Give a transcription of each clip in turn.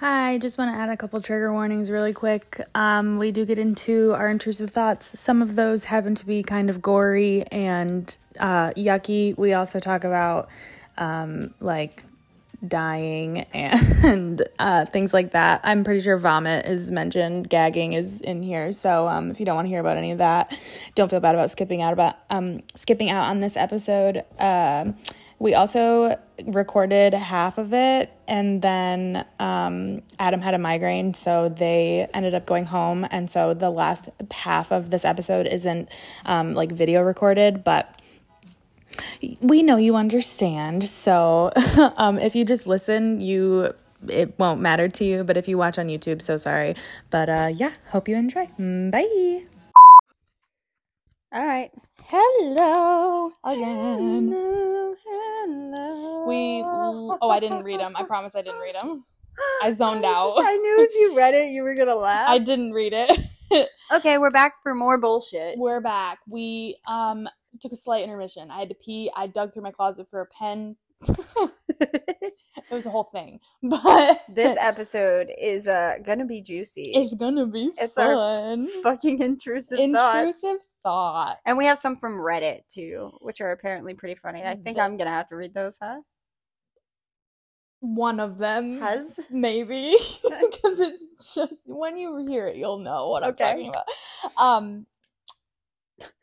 Hi, just want to add a couple trigger warnings really quick. We do get into our intrusive thoughts. Some of those happen to be kind of gory and yucky. We also talk about like dying and things like that. I'm pretty sure vomit is mentioned, gagging is in here. So if you don't want to hear about any of that, don't feel bad about skipping out on this episode. We also recorded half of it, and then Adam had a migraine, so they ended up going home, and so the last half of this episode isn't like video recorded, but we know you understand, so if you just listen, it won't matter to you, but if you watch on YouTube, so sorry, but yeah, hope you enjoy. Bye! All right. Hello again. Hello. I didn't read them. I promise I didn't read them. I zoned out. I knew if you read it, you were going to laugh. I didn't read it. Okay, we're back for more bullshit. We're back. We took a slight intermission. I had to pee. I dug through my closet for a pen. It was a whole thing, but this episode is gonna be juicy. It's gonna be fun. It's our fucking intrusive thought, and we have some from Reddit too, which are apparently pretty funny. I think I'm gonna have to read those, huh? One of them has maybe because it's just when you hear it, you'll know what I'm talking about.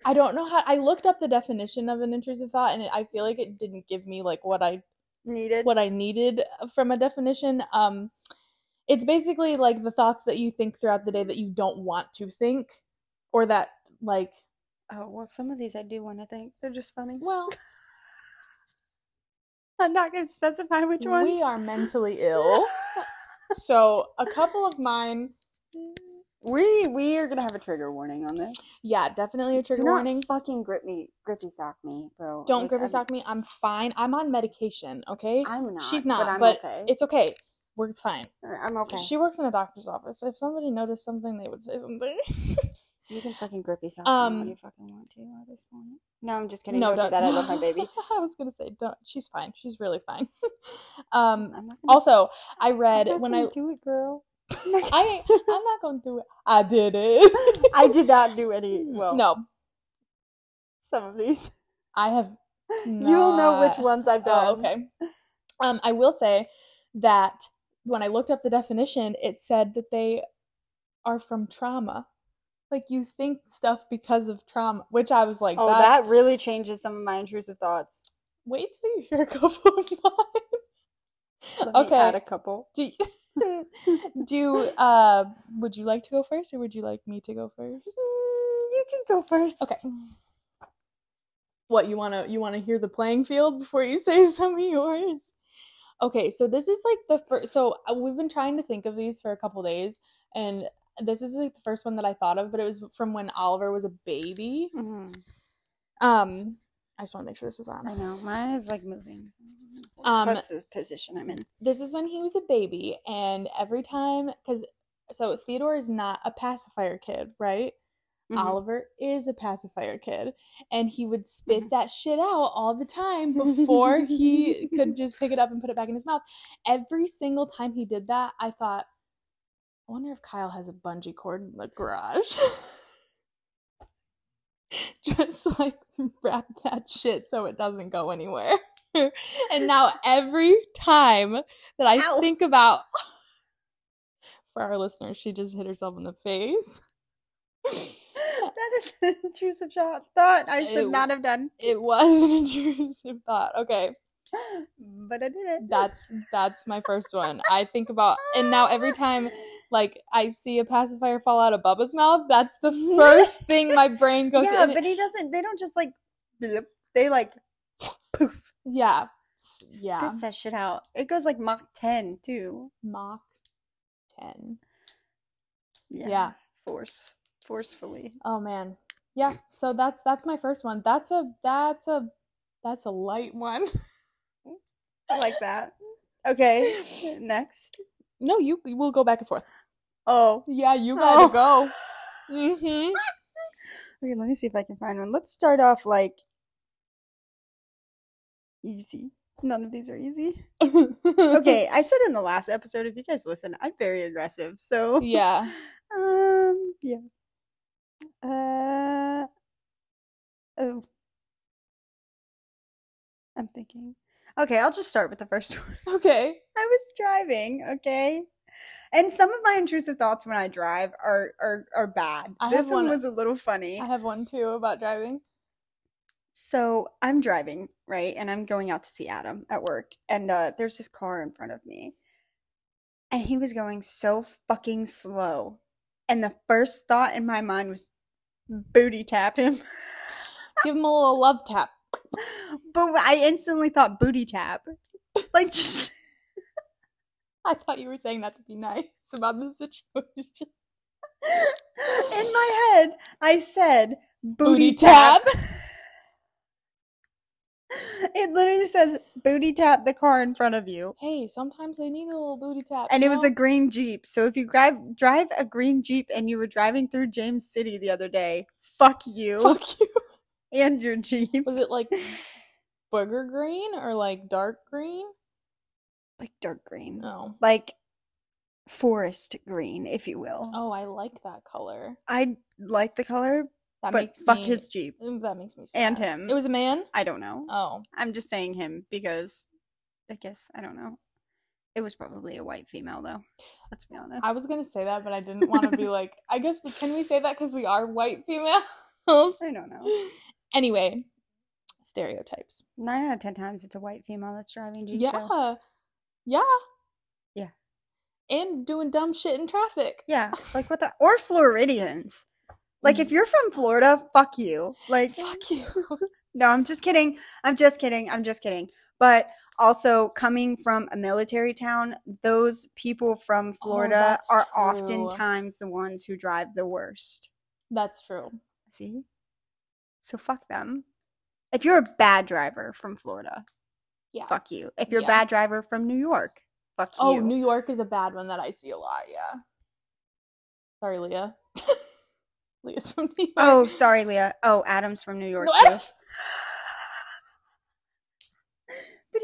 I don't know how. I looked up the definition of an intrusive thought, and I feel like it didn't give me like what I needed from a definition. It's basically like the thoughts that you think throughout the day that you don't want to think, or that like. Oh well, some of these I do want to think. They're just funny. Well, I'm not going to specify which ones. We are mentally ill, so a couple of mine. We are gonna have a trigger warning on this. Yeah, definitely a trigger warning. Do not fucking grippy sock me, bro. Don't like, grippy sock me. I'm fine. I'm on medication. Okay. I'm not. She's not. But okay. It's okay. We're fine. I'm okay. She works in a doctor's office. If somebody noticed something, they would say something. You can fucking grippy sock me when you fucking want to at this point. No, I'm just kidding. No, don't do that. I love my baby. I was gonna say don't. She's fine. She's really fine. Also, I read I'm not when I do it, girl. I'm not gonna do it. I did it. I did not do any. Well, no. Some of these I have. Not... You'll know which ones I've done. Oh, okay. I will say that when I looked up the definition, it said that they are from trauma. Like you think stuff because of trauma, which I was like, that really changes some of my intrusive thoughts. Wait till you hear a couple of mine. Let me add a couple. Would you like to go first, or would you like me to go first? You can go first. Okay. What, you wanna hear the playing field before you say some of yours? Okay, so this is like the first. So we've been trying to think of these for a couple days, and this is like the first one that I thought of, but it was from when Oliver was a baby. Mm-hmm. I just want to make sure this was on. I know. Mine is like moving. That's the position I'm in. This is when he was a baby. And every time, so Theodore is not a pacifier kid, right? Mm-hmm. Oliver is a pacifier kid. And he would spit that shit out all the time before he could just pick it up and put it back in his mouth. Every single time he did that, I thought, I wonder if Kyle has a bungee cord in the garage. Just like wrap that shit so it doesn't go anywhere. And now every time that I think about, for our listeners, she just hit herself in the face. That is an intrusive thought I should not have done. It was an intrusive thought. Okay. But I did it. That's my first one. I think about, and now every time like I see a pacifier fall out of Bubba's mouth, that's the first thing my brain goes to. Yeah, but he doesn't, they don't just like, blip, they like, poof. Yeah. Yeah. Spits that shit out. It goes like Mach 10 too. Mach 10. Yeah. Forcefully. Oh man. Yeah. So that's my first one. That's a light one. I like that. Okay. Next. No, you will go back and forth. Oh. Yeah, you gotta go. Mm-hmm. Okay, let me see if I can find one. Let's start off, like, easy. None of these are easy. Okay, I said in the last episode, if you guys listen, I'm very aggressive. So yeah. Yeah. Oh. I'm thinking. Okay, I'll just start with the first one. Okay. I was driving, okay? And some of my intrusive thoughts when I drive are bad. This one was a little funny. I have one, too, about driving. So I'm driving, right? And I'm going out to see Adam at work. And there's this car in front of me. And he was going so fucking slow. And the first thought in my mind was, booty tap him. Give him a little love tap. But I instantly thought booty tap. Like, just... I thought you were saying that to be nice about the situation. In my head, I said, booty tap. It literally says, booty tap the car in front of you. Hey, sometimes they need a little booty tap. And it was a green Jeep. So if you drive a green Jeep and you were driving through James City the other day, fuck you. Fuck you. And your Jeep. Was it like booger green or like dark green? Like dark green. Oh. Like forest green, if you will. Oh, I like that color. I like the color, his Jeep. That makes me sad. And him. It was a man? I don't know. Oh. I'm just saying him because, I guess, I don't know. It was probably a white female, though. Let's be honest. I was going to say that, but I didn't want to be like, I guess, can we say that because we are white females? I don't know. Anyway, stereotypes. 9 out of 10 times it's a white female that's driving Jeep. Yeah. Yeah. Yeah. And doing dumb shit in traffic. Yeah. Like what the... Or Floridians. Like if you're from Florida, fuck you. Like... Fuck you. No, I'm just kidding. But also coming from a military town, those people from Florida are oftentimes the ones who drive the worst. That's true. See? So fuck them. If you're a bad driver from Florida... Yeah. Fuck you. If you're a bad driver from New York, fuck you. Oh, New York is a bad one that I see a lot, yeah. Sorry, Leah. Leah's from New York. Oh, sorry, Leah. Oh, Adam's from New York, too. But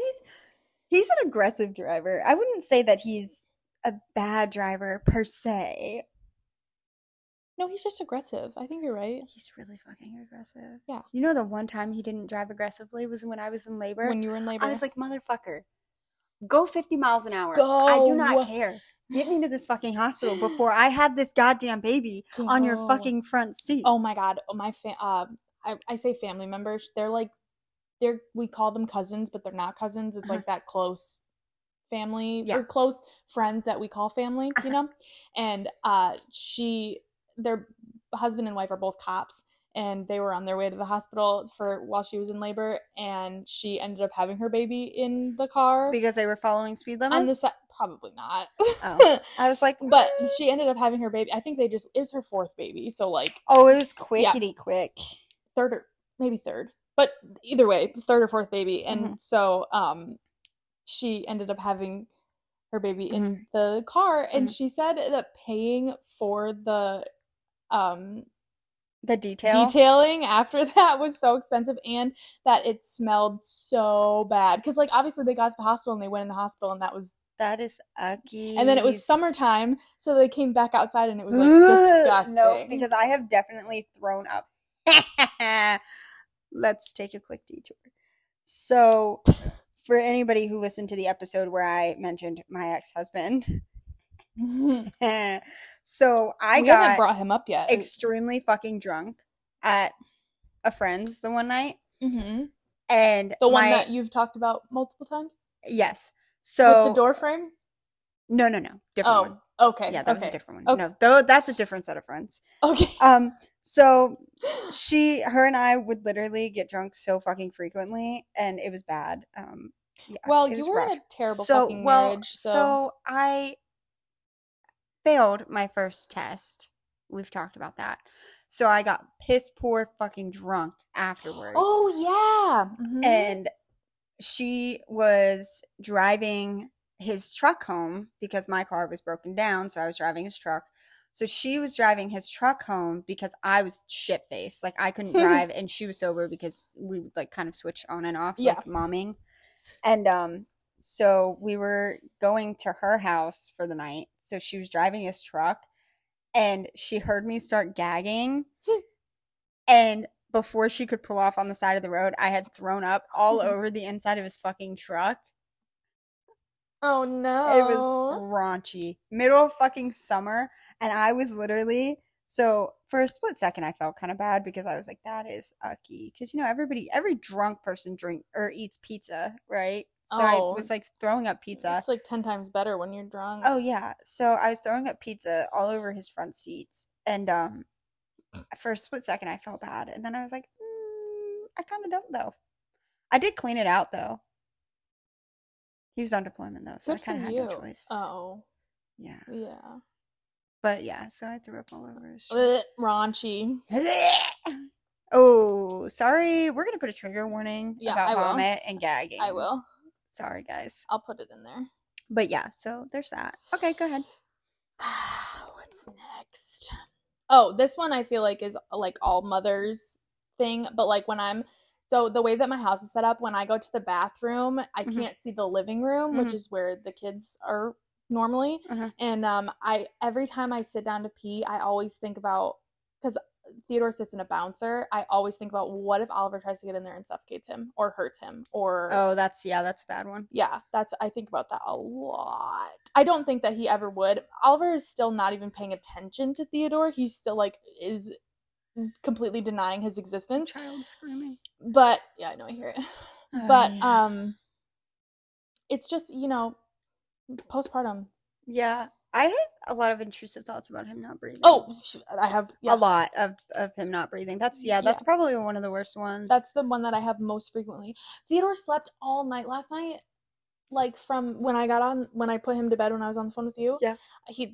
he's an aggressive driver. I wouldn't say that he's a bad driver, per se. No, he's just aggressive. I think you're right. He's really fucking aggressive. Yeah. You know the one time he didn't drive aggressively was when I was in labor? When you were in labor? I was like, motherfucker, go 50 miles an hour. Go. I do not care. Get me to this fucking hospital before I have this goddamn baby on your fucking front seat. Oh, my God. Oh, my I say family members. They're like, we call them cousins, but they're not cousins. It's like that close family or close friends that we call family, you know? And their husband and wife are both cops, and they were on their way to the hospital while she was in labor, and she ended up having her baby in the car because they were following speed limits. Probably not. Oh, I was like, but she ended up having her baby. I think it was her fourth baby, so like, oh, it was quickity quick, third or maybe third, but either way, third or fourth baby, and so she ended up having her baby in the car, and she said that paying for the detailing after that was so expensive, and that it smelled so bad because, like, obviously they got to the hospital and they went in the hospital, and that is icky. And then it was summertime, so they came back outside and it was like disgusting. No, because I have definitely thrown up. Let's take a quick detour. So, for anybody who listened to the episode where I mentioned my ex-husband. So we haven't brought him up yet. Extremely fucking drunk at a friend's the one night, and the one that you've talked about multiple times. Yes. So with the door frame. No, different. Oh, one. Okay. Yeah, that was a different one. Okay. No, though that's a different set of friends. Okay. So her and I would literally get drunk so fucking frequently, and it was bad. Yeah, well, you were in a terrible fucking marriage. So I failed my first test. We've talked about that. So I got piss poor fucking drunk afterwards. Oh, yeah. Mm-hmm. And she was driving his truck home because my car was broken down. So I was driving his truck. So she was driving his truck home because I was shit-faced. Like, I couldn't drive, and she was sober because we would, like, kind of switch on and off, like, momming. And so we were going to her house for the night. So she was driving his truck and she heard me start gagging. And before she could pull off on the side of the road, I had thrown up all over the inside of his fucking truck. Oh, no. It was raunchy. Middle of fucking summer. And I was literally... So, for a split second, I felt kind of bad because I was like, that is ucky. Because, you know, every drunk person drinks or eats pizza, right? So, I was, like, throwing up pizza. It's, like, 10 times better when you're drunk. Oh, yeah. So, I was throwing up pizza all over his front seats. And for a split second, I felt bad. And then I was like, I kind of don't, though. I did clean it out, though. He was on deployment, though, so I kind of had no choice. Oh. Yeah. Yeah. But, yeah, so I threw up all over his shirt. Raunchy. Oh, sorry. We're going to put a trigger warning about vomit and gagging. I will. Sorry, guys. I'll put it in there. But, yeah, so there's that. Okay, go ahead. What's next? Oh, this one I feel like is, like, all mothers thing. But, like, when I'm... So the way that my house is set up, when I go to the bathroom, I can't see the living room, which is where the kids are normally. And I every time I sit down to pee, I always think about, because Theodore sits in a bouncer, I always think about what if Oliver tries to get in there and suffocates him or hurts him or... Oh, that's a bad one. Yeah, I think about that a lot. I don't think that he ever would. Oliver is still not even paying attention to Theodore. He's still like, is... completely denying his existence. Child screaming. But yeah, I know, I hear it. But yeah. It's just, you know, postpartum. Yeah, I had a lot of intrusive thoughts about him not breathing. Oh, I have a lot of him not breathing. That's probably one of the worst ones. That's the one that I have most frequently. Theodore slept all night last night, like from when I put him to bed when I was on the phone with you. Yeah.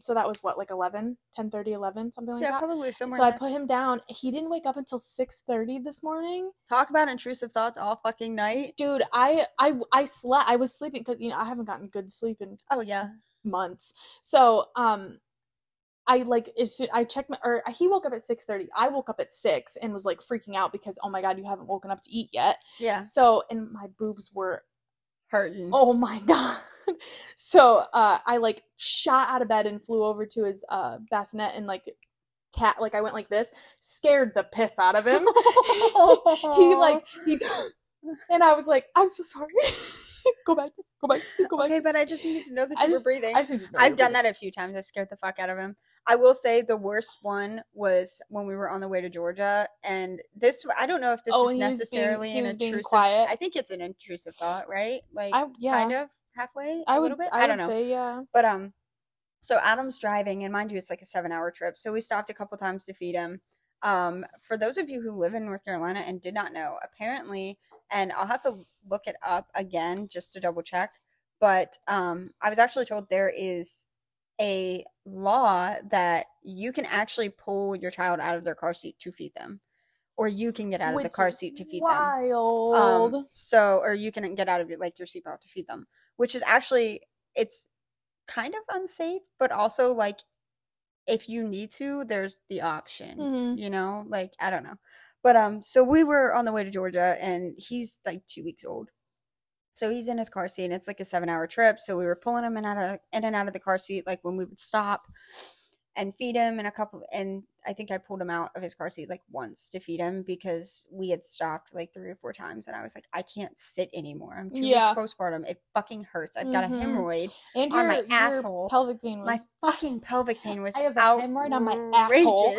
So that was what, like 11, 10:30, 11, something like that? Yeah, probably somewhere. So I put him down. He didn't wake up until 6:30 this morning. Talk about intrusive thoughts all fucking night. Dude, I slept. I was sleeping because, you know, I haven't gotten good sleep in months. So, I checked or he woke up at 6:30. I woke up at 6 and was like freaking out because, oh my God, you haven't woken up to eat yet. Yeah. So, and my boobs were hurting. Oh my God. So I like shot out of bed and flew over to his bassinet and like I went like this, scared the piss out of him. And I was like, I'm so sorry. Go back. Okay, but I just need to know that you were breathing. I've done that a few times. I've scared the fuck out of him. I will say the worst one was when we were on the way to Georgia, and this, I don't know if this is necessarily an intrusive. Quiet. I think it's an intrusive thought, right? Like, kind of halfway, a little bit. I don't know. Say, yeah. But so Adam's driving, and mind you, it's like a 7-hour trip. So we stopped a couple times to feed him. For those of you who live in North Carolina and did not know, apparently, and I'll have to look it up again just to double check, but I was actually told there is a law that you can actually pull your child out of their car seat to feed them, or you can get out of the car seat to feed them. Or you can get out of your seatbelt to feed them, which is actually, it's kind of unsafe, but also like, if you need to, there's the option, you know, like, I don't know. But, so we were on the way to Georgia and he's like 2 weeks old. So he's in his car seat and it's like a 7-hour trip. So we were pulling him in and out of the car seat. Like when we would stop and feed him and I think I pulled him out of his car seat like once to feed him because we had stopped like 3 or 4 times. And I was like, I can't sit anymore. I'm 2 weeks postpartum. It fucking hurts. I've got a hemorrhoid on my asshole. Pelvic pain was... My fucking pelvic pain was outrageous. I have a hemorrhoid on my asshole.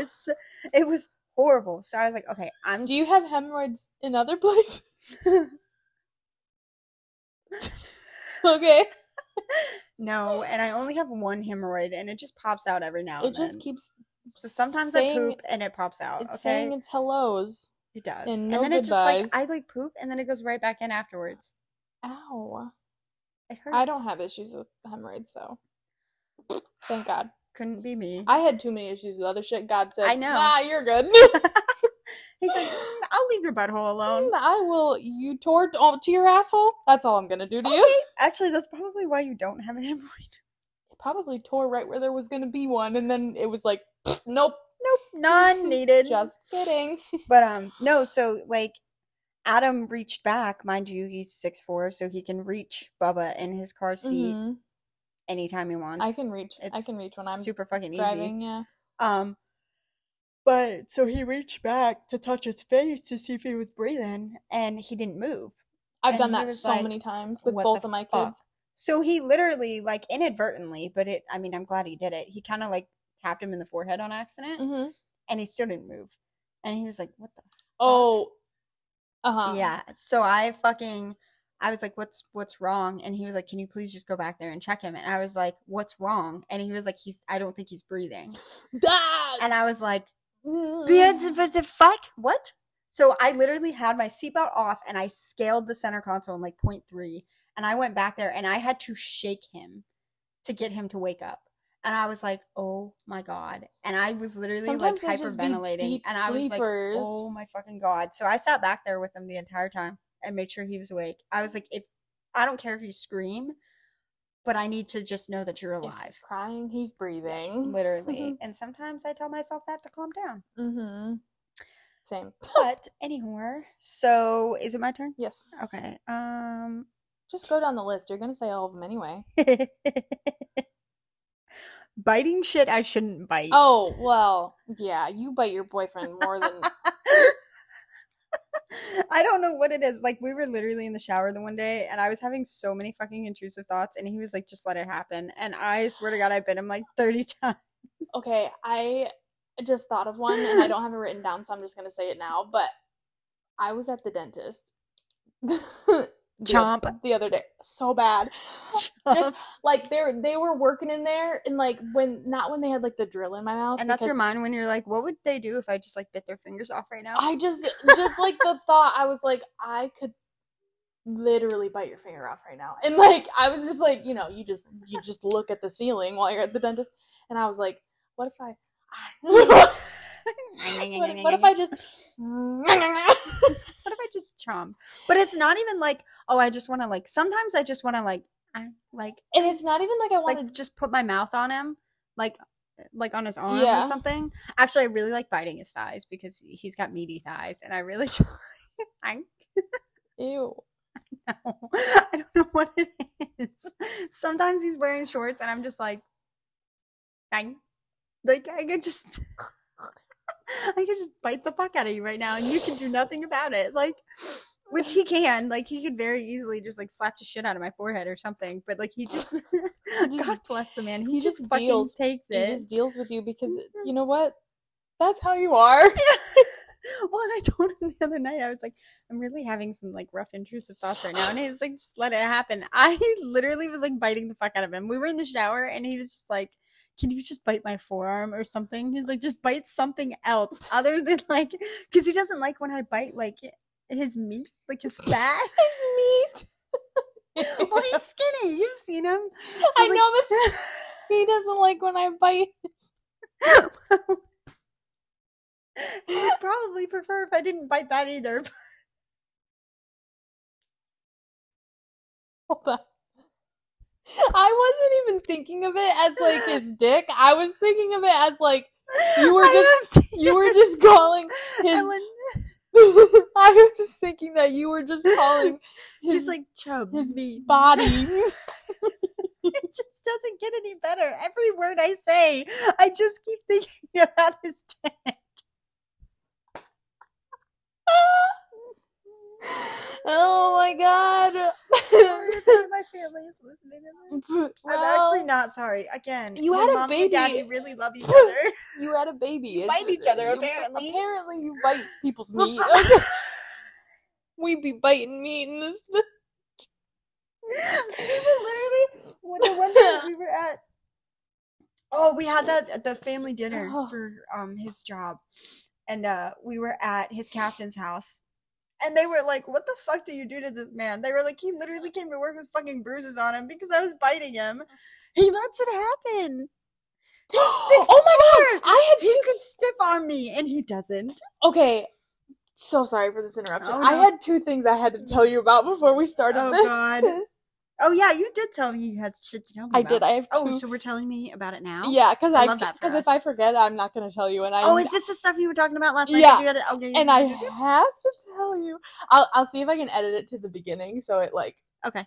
It was horrible. So I was like, okay, Do you have hemorrhoids in other places? Okay. No, and I only have one hemorrhoid, and it just pops out every now and then. It just keeps. So sometimes I poop, and it pops out. It's saying its hellos. It does, and then it just I poop, and then it goes right back in afterwards. Ow! It hurts. I don't have issues with hemorrhoids, so thank God. Couldn't be me. I had too many issues with other shit. God said, I know. Nah, you're good. He's like, I'll leave your butthole alone. I will. You tore to your asshole? That's all I'm going to do to you. Actually, that's probably why you don't have a hemorrhoid. It probably tore right where there was going to be one. And then it was like, nope. None needed. Just kidding. But, no. So, like, Adam reached back. Mind you, he's 6'4", so he can reach Bubba in his car seat anytime he wants. I can reach when I'm super fucking driving, easy. Yeah. But so he reached back to touch his face to see if he was breathing, and he didn't move. I've done that so many times with both of my kids. So he literally, like, inadvertently, but it, I mean, I'm glad he did it. He kind of, like, tapped him in the forehead on accident, and he still didn't move. And he was like, what the fuck? Oh. Uh-huh. Yeah. So I was like, what's wrong? And he was like, can you please just go back there and check him? And I was like, what's wrong? And he was like, I don't think he's breathing. And I was like, the fuck? What? So I literally had my seatbelt off, and I scaled the center console in like 0.3. And I went back there, and I had to shake him to get him to wake up. And I was like, oh my God. And I was literally sometimes like hyperventilating. And I was sleepers. Like, oh my fucking God. So I sat back there with him the entire time and made sure he was awake. I was like, if I don't care if you scream, but I need to just know that you're alive. If he's crying, he's breathing. Literally. And sometimes I tell myself that to calm down. Same. But anywhere. So is it my turn? Yes. Okay. Just go down the list. You're going to say all of them anyway. Biting shit I shouldn't bite. Oh, well, yeah. You bite your boyfriend more than... I don't know what it is. Like, we were literally in the shower the one day, and I was having so many fucking intrusive thoughts, and he was like, just let it happen. And I swear to God, I bit him like 30 times. Okay, I just thought of one, and I don't have it written down, so I'm just going to say it now. But I was at the dentist. The other day, so bad. Chomp. Just like they were working in there, and like when they had like the drill in my mouth. And that's your mind when you're like, what would they do if I just like bit their fingers off right now? I just like the thought, I was like, I could literally bite your finger off right now. And like I was just like, you know, you just look at the ceiling while you're at the dentist, and I was like, what if I what if I just chomp? But it's not even like, oh, I just want to like, sometimes I just want to like, and it's not even like I want to like, just put my mouth on him, like on his arm or something. Actually, I really like biting his thighs because he's got meaty thighs, and I really try. Ew. No, I don't know what it is. Sometimes he's wearing shorts, and I'm just like, I could just. I could just bite the fuck out of you right now, and you can do nothing about it. Like, which he can. Like, he could very easily just, like, slap the shit out of my forehead or something. But, like, he just... God bless the man. He just fucking takes it. He just deals with you because, you know what? That's how you are. Yeah. Well, and I told him the other night, I was like, I'm really having some, like, rough intrusive thoughts right now. And he was like, just let it happen. I literally was, like, biting the fuck out of him. We were in the shower, and he was just like, can you just bite my forearm or something? He's like, just bite something else other than like, because he doesn't like when I bite like his meat, like his fat. His meat. Well, he's skinny. You've seen him. So, I know, but he doesn't like when I bite. He would probably prefer if I didn't bite that either. Hold on. I wasn't even thinking of it as like his dick. I was thinking of it as like you were just calling his. I was just thinking that you were just calling his, he's like chub, his meat. Body. It just doesn't get any better. Every word I say, I just keep thinking about his dick. Oh my God! Sorry if my family is listening to this. Well, I'm actually not sorry. Again, you had a baby. And Daddy really love each other. You had a baby. You bite each other, apparently. Apparently, you bite people's meat. Okay. We be biting meat in this. We were literally the one day we were at. Oh, we had that at the family dinner for his job, and we were at his captain's house. And they were like, what the fuck do you do to this man? They were like, he literally came to work with fucking bruises on him because I was biting him. He lets it happen. He's 6'4". Oh my God. He could stiff arm me, and he doesn't. Okay. So sorry for this interruption. Oh, no. I had two things I had to tell you about before we started this. Oh, God. Oh yeah, you did tell me you had shit to tell me. I did. I have two. Oh, so we're telling me about it now? Yeah, because I love that. Because if I forget, I'm not going to tell you. And I. Oh, is this the stuff you were talking about last night? Yeah. Okay. And I have to tell you. I'll see if I can edit it to the beginning so it like. Okay.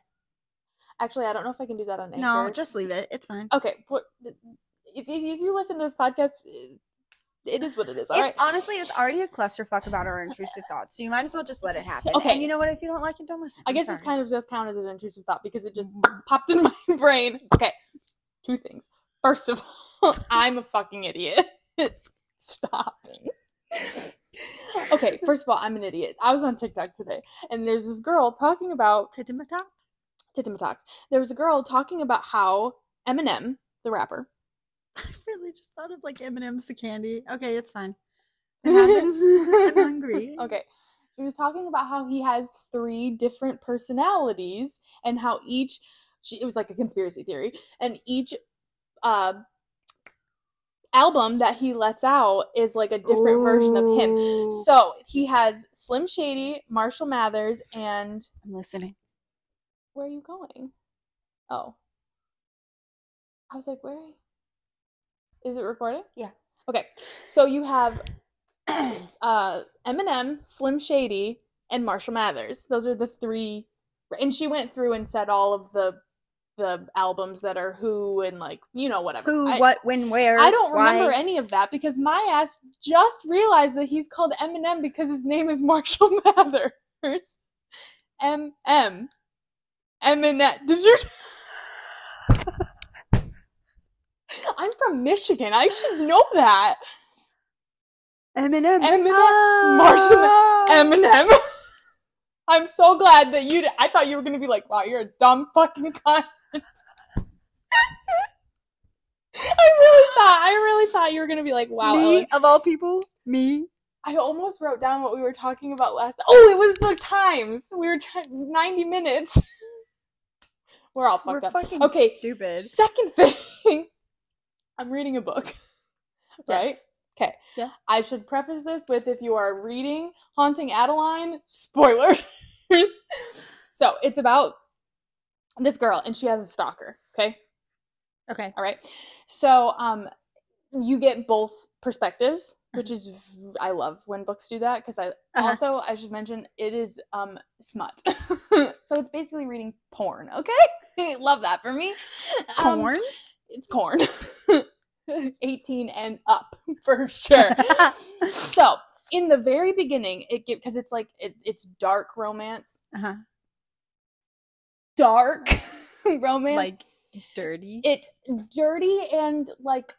Actually, I don't know if I can do that on Anchor. No, just leave it. It's fine. Okay. If you listen to this podcast, it is what it is. All right. Honestly, it's already a clusterfuck about our intrusive thoughts, so you might as well just let it happen. Okay. And you know what? If you don't like it, don't listen. I guess this kind of does count as an intrusive thought because it just popped into my brain. Okay. Two things. First of all, I'm a fucking idiot. Stop. Okay. First of all, I'm an idiot. I was on TikTok today, and there's this girl talking about Titimatok. There was a girl talking about how Eminem, the rapper. I really just thought of like M&M's the candy. Okay, it's fine. It happens. I'm hungry. Okay. She was talking about how he has three different personalities and how it was like a conspiracy theory, and each album that he lets out is like a different version of him. So he has Slim Shady, Marshall Mathers, and... I'm listening. Where are you going? Oh. I was like, where are you? Is it recording? Yeah. Okay. So you have Eminem, Slim Shady, and Marshall Mathers. Those are the three. And she went through and said all of the albums that are who and like, you know, whatever. Who, what, when, where, I don't remember any of that because my ass just realized that he's called Eminem because his name is Marshall Mathers. M-M. Eminette. Did you... I'm from Michigan. I should know that. Eminem. Marshall Eminem. I'm so glad that you... I thought you were going to be like, wow, you're a dumb fucking cunt. I really thought you were going to be like, wow. Me, Ellen. Of all people? Me? I almost wrote down what we were talking about last... Oh, it was the times. We were 90 minutes. We're all fucked up. Fucking okay, stupid. Second thing... I'm reading a book, right? Yes. Okay. Yeah. I should preface this with, if you are reading Haunting Adeline, spoilers. So it's about this girl, and she has a stalker, okay? Okay. All right. So you get both perspectives, which is, I love when books do that, because I also, I should mention, it is smut. So it's basically reading porn, okay? Love that for me. Porn? It's corn. 18 and up for sure. So in the very beginning, because it's like it's dark romance. Uh-huh. Dark romance. Like dirty. It's dirty and like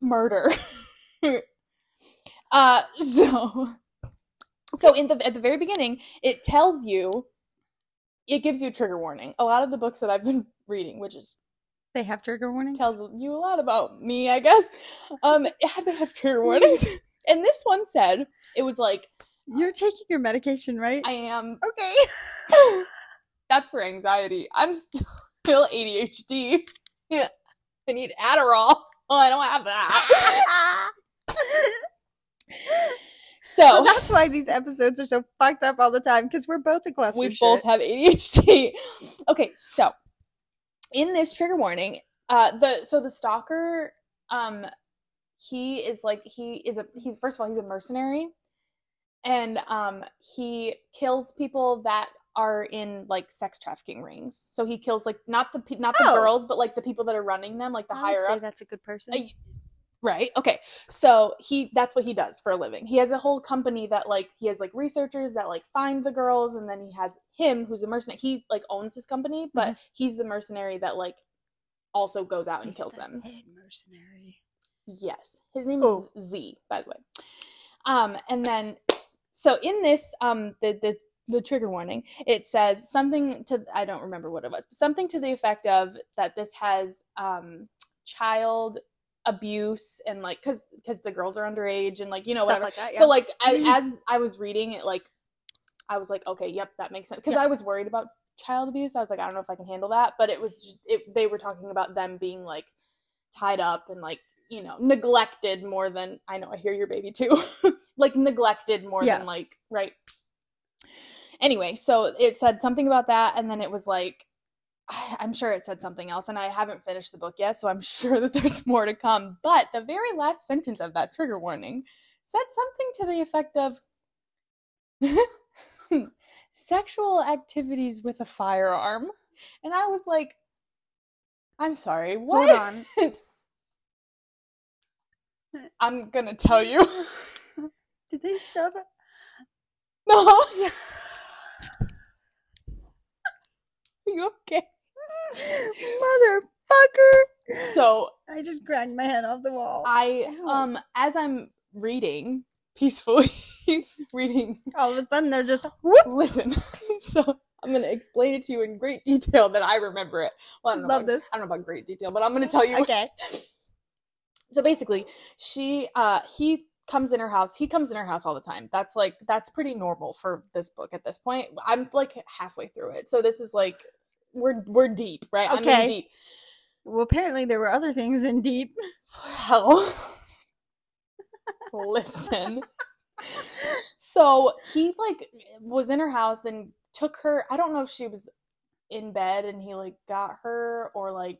murder. So at the very beginning, it tells you, it gives you a trigger warning. A lot of the books that I've been reading, which is... They have trigger warnings? Tells you a lot about me, I guess. They have trigger warnings. And this one said, it was like... You're taking your medication, right? I am. Okay. That's for anxiety. I'm still ADHD. Yeah. I need Adderall. Well, I don't have that. So that's why these episodes are so fucked up all the time, because we're both a cluster. We both have ADHD. Okay, so... In this trigger warning, the stalker, he's first of all, he's a mercenary, and he kills people that are in like sex trafficking rings. So he kills like not the girls, but like the people that are running them, like the higher ups. That's a good person, right? Okay, so that's what he does for a living. He has a whole company that like he has like researchers that like find the girls, and then he has him who's a mercenary. He like owns his company, but he's the mercenary that like also goes out and kills them. Head mercenary. Yes, his name is Z, by the way. And then so in this the trigger warning, it says something to, I don't remember what it was, but something to the effect of that this has child abuse and like because the girls are underage and like, you know, stuff whatever like that, yeah. So like as I was reading it, like I was like, okay, yep, that makes sense, because I was worried about child abuse. I was like, I don't know if I can handle that, but it was just, they were talking about them being like tied up and like, you know, neglected more than, I know, I hear your baby too. Like neglected more than like, right? Anyway, so it said something about that, and then it was like I'm sure it said something else, and I haven't finished the book yet, so I'm sure that there's more to come. But the very last sentence of that trigger warning said something to the effect of sexual activities with a firearm. And I was like, I'm sorry, what? Hold on. I'm going to tell you. Did they shove it? No. Yeah. Are you okay? Motherfucker. So I just grabbed my head off the wall. As I'm reading peacefully, all of a sudden they're just whoop. Listen. So I'm gonna explain it to you in great detail that I remember it. Well, I don't know about great detail, but I'm gonna tell you. Okay. So basically, he comes in her house. He comes in her house all the time. That's pretty normal for this book at this point. I'm like halfway through it. So this is like, we're deep, right? Okay. I'm in deep. Well, apparently there were other things in deep. Well, listen. So he like was in her house and took her. I don't know if she was in bed and he like got her or like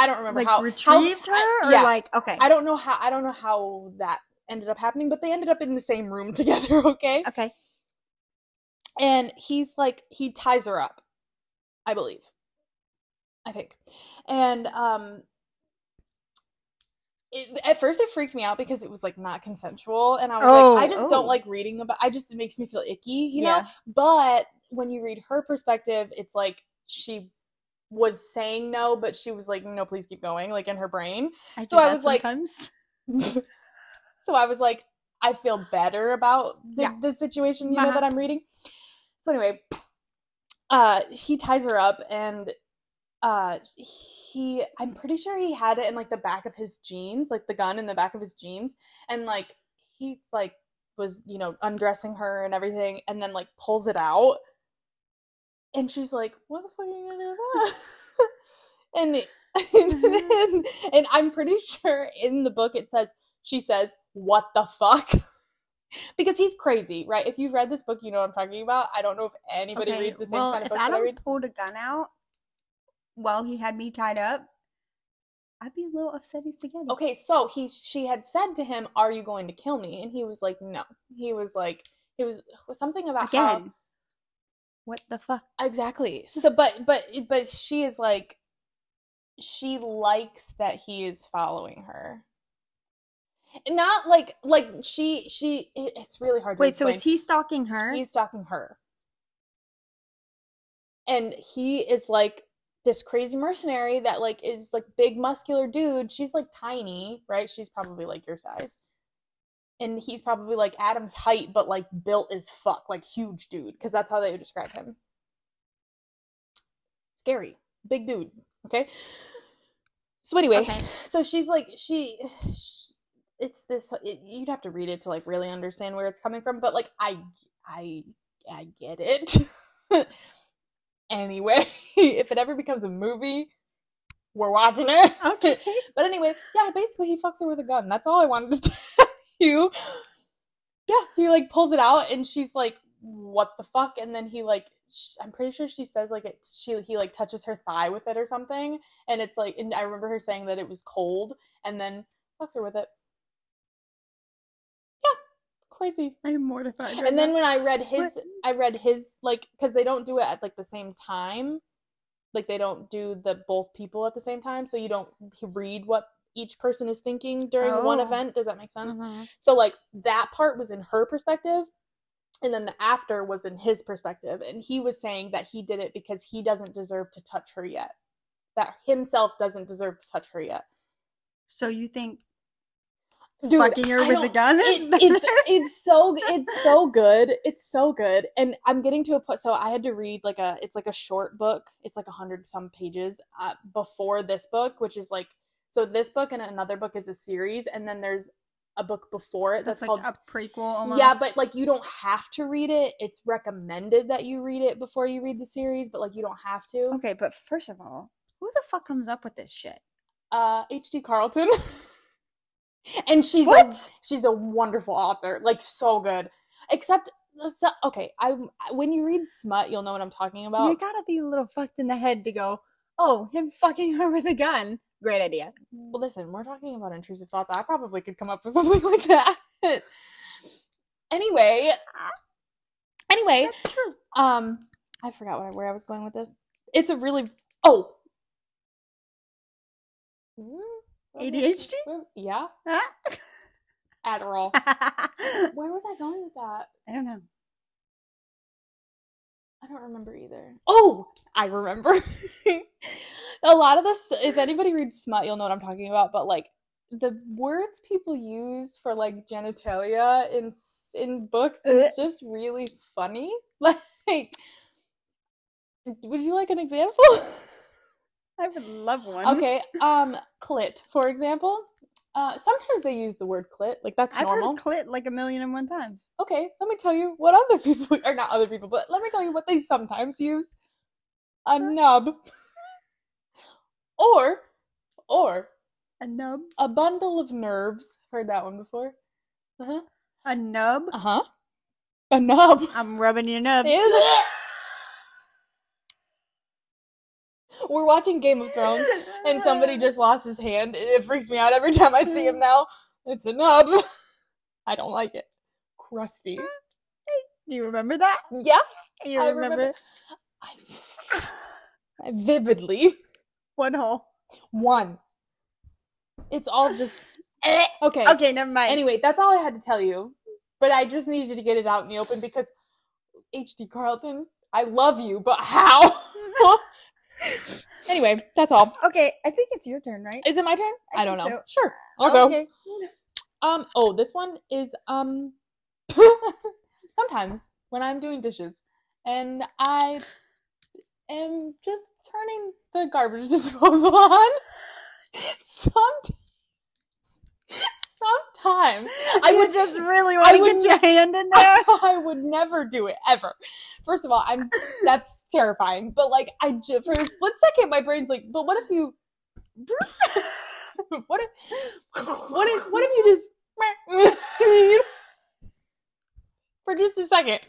I don't remember how retrieved her. I don't know how. I don't know how that ended up happening, but they ended up in the same room together. Okay. Okay. And he's like, he ties her up, I think, and at first it freaked me out because it was like not consensual, and I was don't like reading about. I just, it makes me feel icky, you know. But when you read her perspective, it's like she was saying no, but she was like, no, please keep going, like in her brain. So I was like, I feel better about the situation, you know, that I'm reading. So anyway, he ties her up and I'm pretty sure he had it in like the back of his jeans, like the gun in the back of his jeans. And like, he like was, you know, undressing her and everything, and then like pulls it out. And she's like, what the fuck are you going to do with that? And I'm pretty sure in the book she says, what the fuck? Because he's crazy, right? If you've read this book, you know what I'm talking about. I don't know if anybody reads the same kind of books that I read. If Adam pulled a gun out while he had me tied up, I'd be a little upset he's together. Okay, so she had said to him, are you going to kill me? And he was like, no. He was like, it was something about how... What the fuck? Exactly. So, but she is like, she likes that he is following her. Not like she. It's really hard to explain. So is he stalking her? He's stalking her. And he is like this crazy mercenary that like is like big muscular dude. She's like tiny, right? She's probably like your size. And he's probably like Adam's height, but like built as fuck, like huge dude, because that's how they would describe him. Scary, big dude. Okay. So anyway, So she's like it's this. You'd have to read it to like really understand where it's coming from, but like I get it. Anyway, if it ever becomes a movie, we're watching it. Okay. But anyway, yeah. Basically, he fucks her with a gun. That's all I wanted to say. He like pulls it out and she's like, what the fuck? And then he like, I'm pretty sure she says like he like touches her thigh with it or something, and it's like, and I remember her saying that it was cold, and then fucks her with it. Yeah, crazy. I'm mortified. And then when I read his like, because they don't do it at like the same time, like they don't do the both people at the same time, so you don't read what each person is thinking during one event. Does that make sense? Mm-hmm. So like that part was in her perspective, and then the after was in his perspective, and he was saying that he did it because he doesn't deserve to touch her yet, that himself doesn't deserve to touch her yet. So you think fucking her with the gun is better? It's so good. And I'm getting to a point, so I had to read it's like a short book, it's like 100 some pages before this book, which is like, so this book and another book is a series, and then there's a book before it that's like called a prequel almost. Yeah, but like you don't have to read it. It's recommended that you read it before you read the series, but like you don't have to. Okay, but first of all, who the fuck comes up with this shit? HD Carlton. And she's a wonderful author. Like so good. Except So, okay, when you read smut, you'll know what I'm talking about. You gotta be a little fucked in the head to go, oh, him fucking her with a gun. Great idea. Well, listen, we're talking about intrusive thoughts. I probably could come up with something like that. Anyway. That's true. I forgot where I was going with this. It's a really... Oh. ADHD? Yeah. Huh? Adderall. Where was I going with that? I don't know. I don't remember either. Oh, I remember. A lot of this, if anybody reads smut, you'll know what I'm talking about, but like the words people use for like genitalia in books is just really funny. Like, would you like an example? I would love one. Okay, clit, for example. Sometimes they use the word clit, like that's normal. I've heard clit like 1,001,001 times. Okay, let me tell you what let me tell you what they sometimes use. A nub. Or. A nub? A bundle of nerves. Heard that one before. Uh-huh. A nub? Uh-huh. A nub. I'm rubbing your nubs. Isn't it? We're watching Game of Thrones, and somebody just lost his hand. It freaks me out every time I see him now. It's a nub. I don't like it. Crusty. Do you remember that? Yeah. You remember? I vividly. One hole. One. It's all just... Okay. Okay, never mind. Anyway, that's all I had to tell you. But I just needed to get it out in the open because... HD Carlton, I love you, but how? Anyway, that's all. Okay, I think it's your turn, right? Is it my turn? I don't know. So. Sure, I'll go. Oh, this one is sometimes when I'm doing dishes and I am just turning the garbage disposal on. Sometimes I would just really want to get your hand in there. I would never do it ever. First of all, that's terrifying. But like, for a split second, my brain's like, but what if you? What if you just for just a second?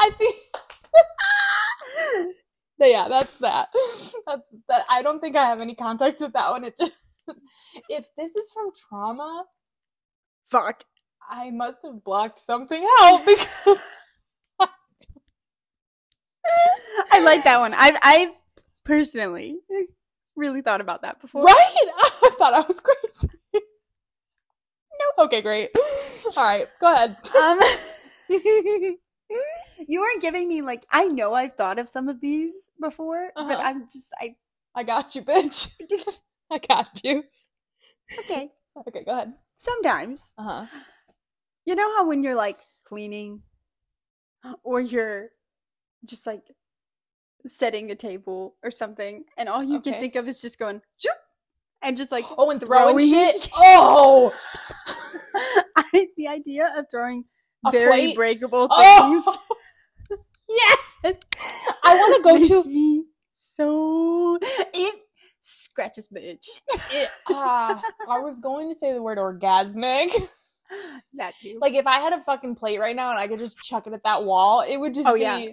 I think. Yeah, that's that. That's that. I don't think I have any context with that one. It just. If this is from trauma, fuck, I must have blocked something out because I like that one. I've personally really thought about that before. Right? I thought I was crazy. Nope. Okay, great. All right, go ahead. You are giving me like I know I've thought of some of these before, but I'm just I got you, bitch. I got you. Okay. Okay, go ahead. Sometimes. Uh-huh. You know how when you're like cleaning or you're just like setting a table or something and all you can think of is just going zoop, and just like and throwing shit. Oh. The idea of throwing a very plate? Breakable things. Oh! Yes. I want to go to me so it scratches my itch. I was going to say the word orgasmic. That too. Like if I had a fucking plate right now and I could just chuck it at that wall, it would just be. Yeah.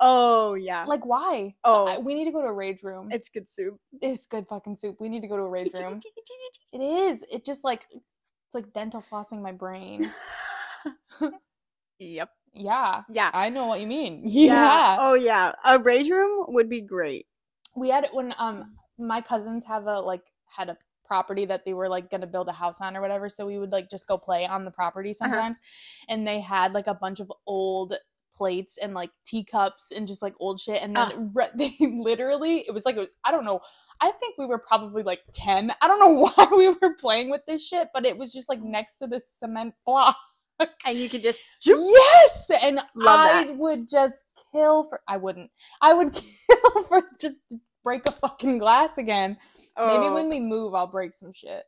Oh yeah. Like why? Oh, we need to go to a rage room. It's good soup. It's good fucking soup. We need to go to a rage room. It is. It just like it's like dental flossing my brain. Yep. Yeah. Yeah. I know what you mean. Yeah. Oh yeah. A rage room would be great. We had it when my cousins had a property that they were like gonna build a house on or whatever, so we would like just go play on the property sometimes. Uh-huh. And they had like a bunch of old plates and like teacups and just like old shit, and then they literally I don't know, I think we were probably like 10. I don't know why we were playing with this shit, but it was just like next to the cement block. And you could just yes, and I would kill for just to break a fucking glass again. Oh. Maybe when we move, I'll break some shit.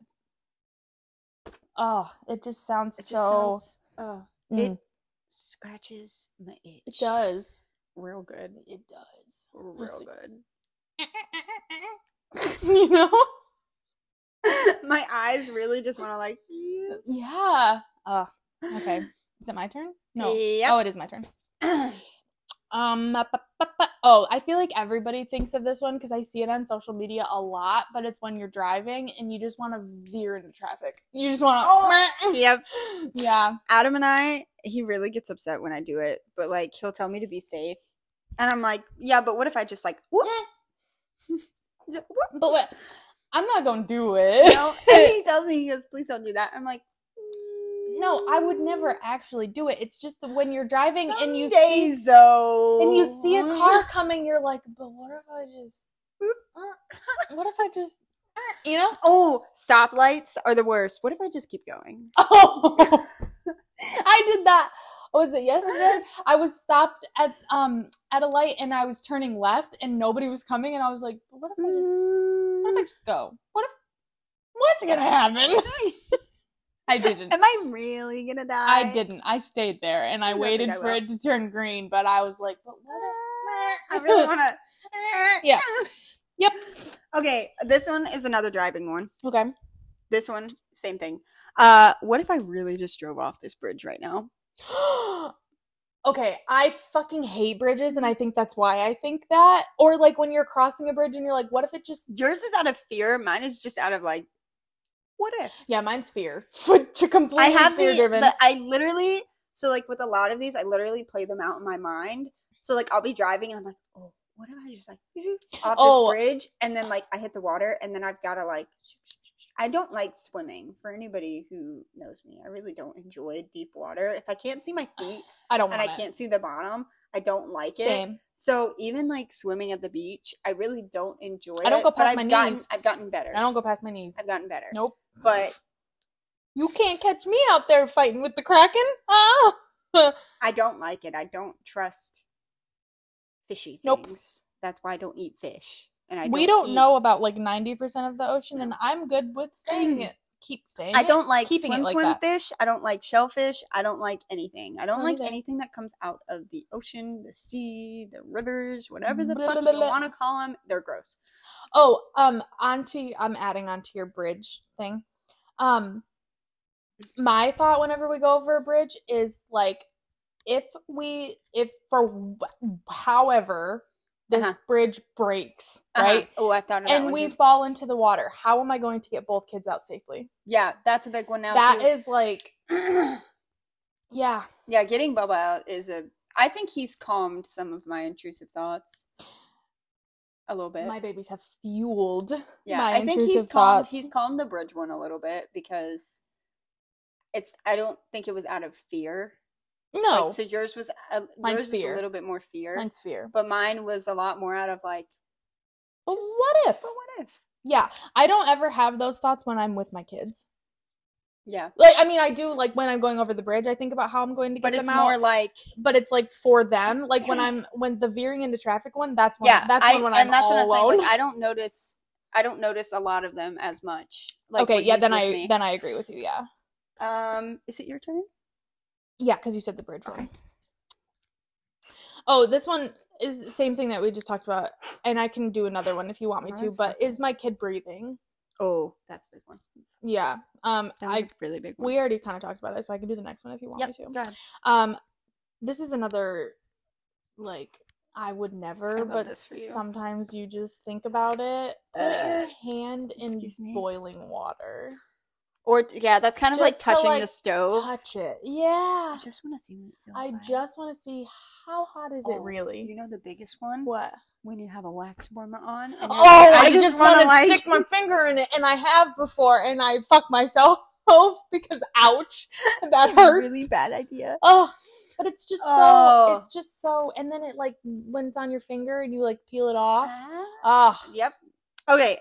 Oh, it just sounds it scratches my itch. It does. Real good. It does. Real good. You know? My eyes really just want to like... Yeah. Oh, okay. Is it my turn? No. Yep. Oh, it is my turn. Oh, I feel like everybody thinks of this one because I see it on social media a lot, but it's when you're driving and you just want to veer into traffic. You just want to... Oh, yep. Yeah. Adam and I, he really gets upset when I do it, but, like, he'll tell me to be safe. And I'm like, yeah, but what if I just, like, whoop? But what? I'm not going to do it. You know? And he tells me, he goes, please don't do that. I'm like... No, I would never actually do it. It's just when you're driving and you see a car coming, you're like, but what if I just, you know? Oh, stoplights are the worst. What if I just keep going? Oh, I did that. Was it yesterday? I was stopped at a light and I was turning left and nobody was coming and I was like, what if I just go? What's gonna happen? I didn't. Am I really going to die? I didn't. I stayed there, and I waited for it to turn green, but I was like, but what? I really want to. Yeah. Yep. Okay, this one is another driving one. Okay. This one, same thing. What if I really just drove off this bridge right now? Okay, I fucking hate bridges, and I think that's why I think that. Or, like, when you're crossing a bridge, and you're like, what if it just... Yours is out of fear. Mine is just out of, like... What if? Yeah, mine's fear. To completely fear-driven. I literally, so like with a lot of these, I literally play them out in my mind. So like I'll be driving and I'm like, oh, what if I just like off this bridge and then like I hit the water and then I've got to like, I don't like swimming. For anybody who knows me, I really don't enjoy deep water. If I can't see my feet I can't see the bottom, I don't like it. Same. So even like swimming at the beach, I really don't enjoy it. I don't go past my knees. I've gotten better. I don't go past my knees. I've gotten better. Nope. But you can't catch me out there fighting with the Kraken. Oh. I don't like it. I don't trust fishy things. Nope. That's why I don't eat fish. And we don't know about like 90% of the ocean, and I'm good with saying it. Keep saying I don't like swim fish. I don't like shellfish. I don't like anything. I don't like anything that comes out of the ocean, the sea, the rivers, whatever the fuck you want to call them. They're gross. Oh, I'm adding onto your bridge thing. My thought whenever we go over a bridge is like, if for however this bridge breaks, right? Oh, I thought about that. And we fall into the water. How am I going to get both kids out safely? Yeah, that's a big one now. That is like, yeah. Yeah, getting Bubba out I think he's calmed some of my intrusive thoughts a little bit. My babies have fueled my intrusive thoughts. He's calmed the bridge one a little bit because I don't think it was out of fear. No. Like, so yours was a little bit more fear. Mine's fear. But mine was a lot more out of like, But what if? Yeah. I don't ever have those thoughts when I'm with my kids. Yeah. Like, I mean, I do, like, when I'm going over the bridge, I think about how I'm going to get them out. But it's like for them. Like, when the veering into traffic one, that's when I'm alone. Like, I don't notice a lot of them as much. Like, okay, yeah, then I agree with you, yeah. Is it your turn? Yeah, because you said the bridge one. Oh, this one is the same thing that we just talked about, and I can do another one if you want me to, but is my kid breathing? Oh, that's a big one. Yeah. That's a really big one. We already kind of talked about it, so I can do the next one if you want me to. Go ahead. This is another, like, I would never, but sometimes you just think about it. Put your hand in boiling water. Or, yeah, that's kind of just like touching the stove. Touch it. Yeah. I just want to see what it feels like. I just want to see how hot is it really. You know the biggest one? What? When you have a wax warmer on. And I just want to stick my finger in it, and I have before, and I fuck myself because, ouch, that hurts. Really bad idea. Oh, but it's just so, and then it, like, when it's on your finger and you, like, peel it off. Yep. Okay,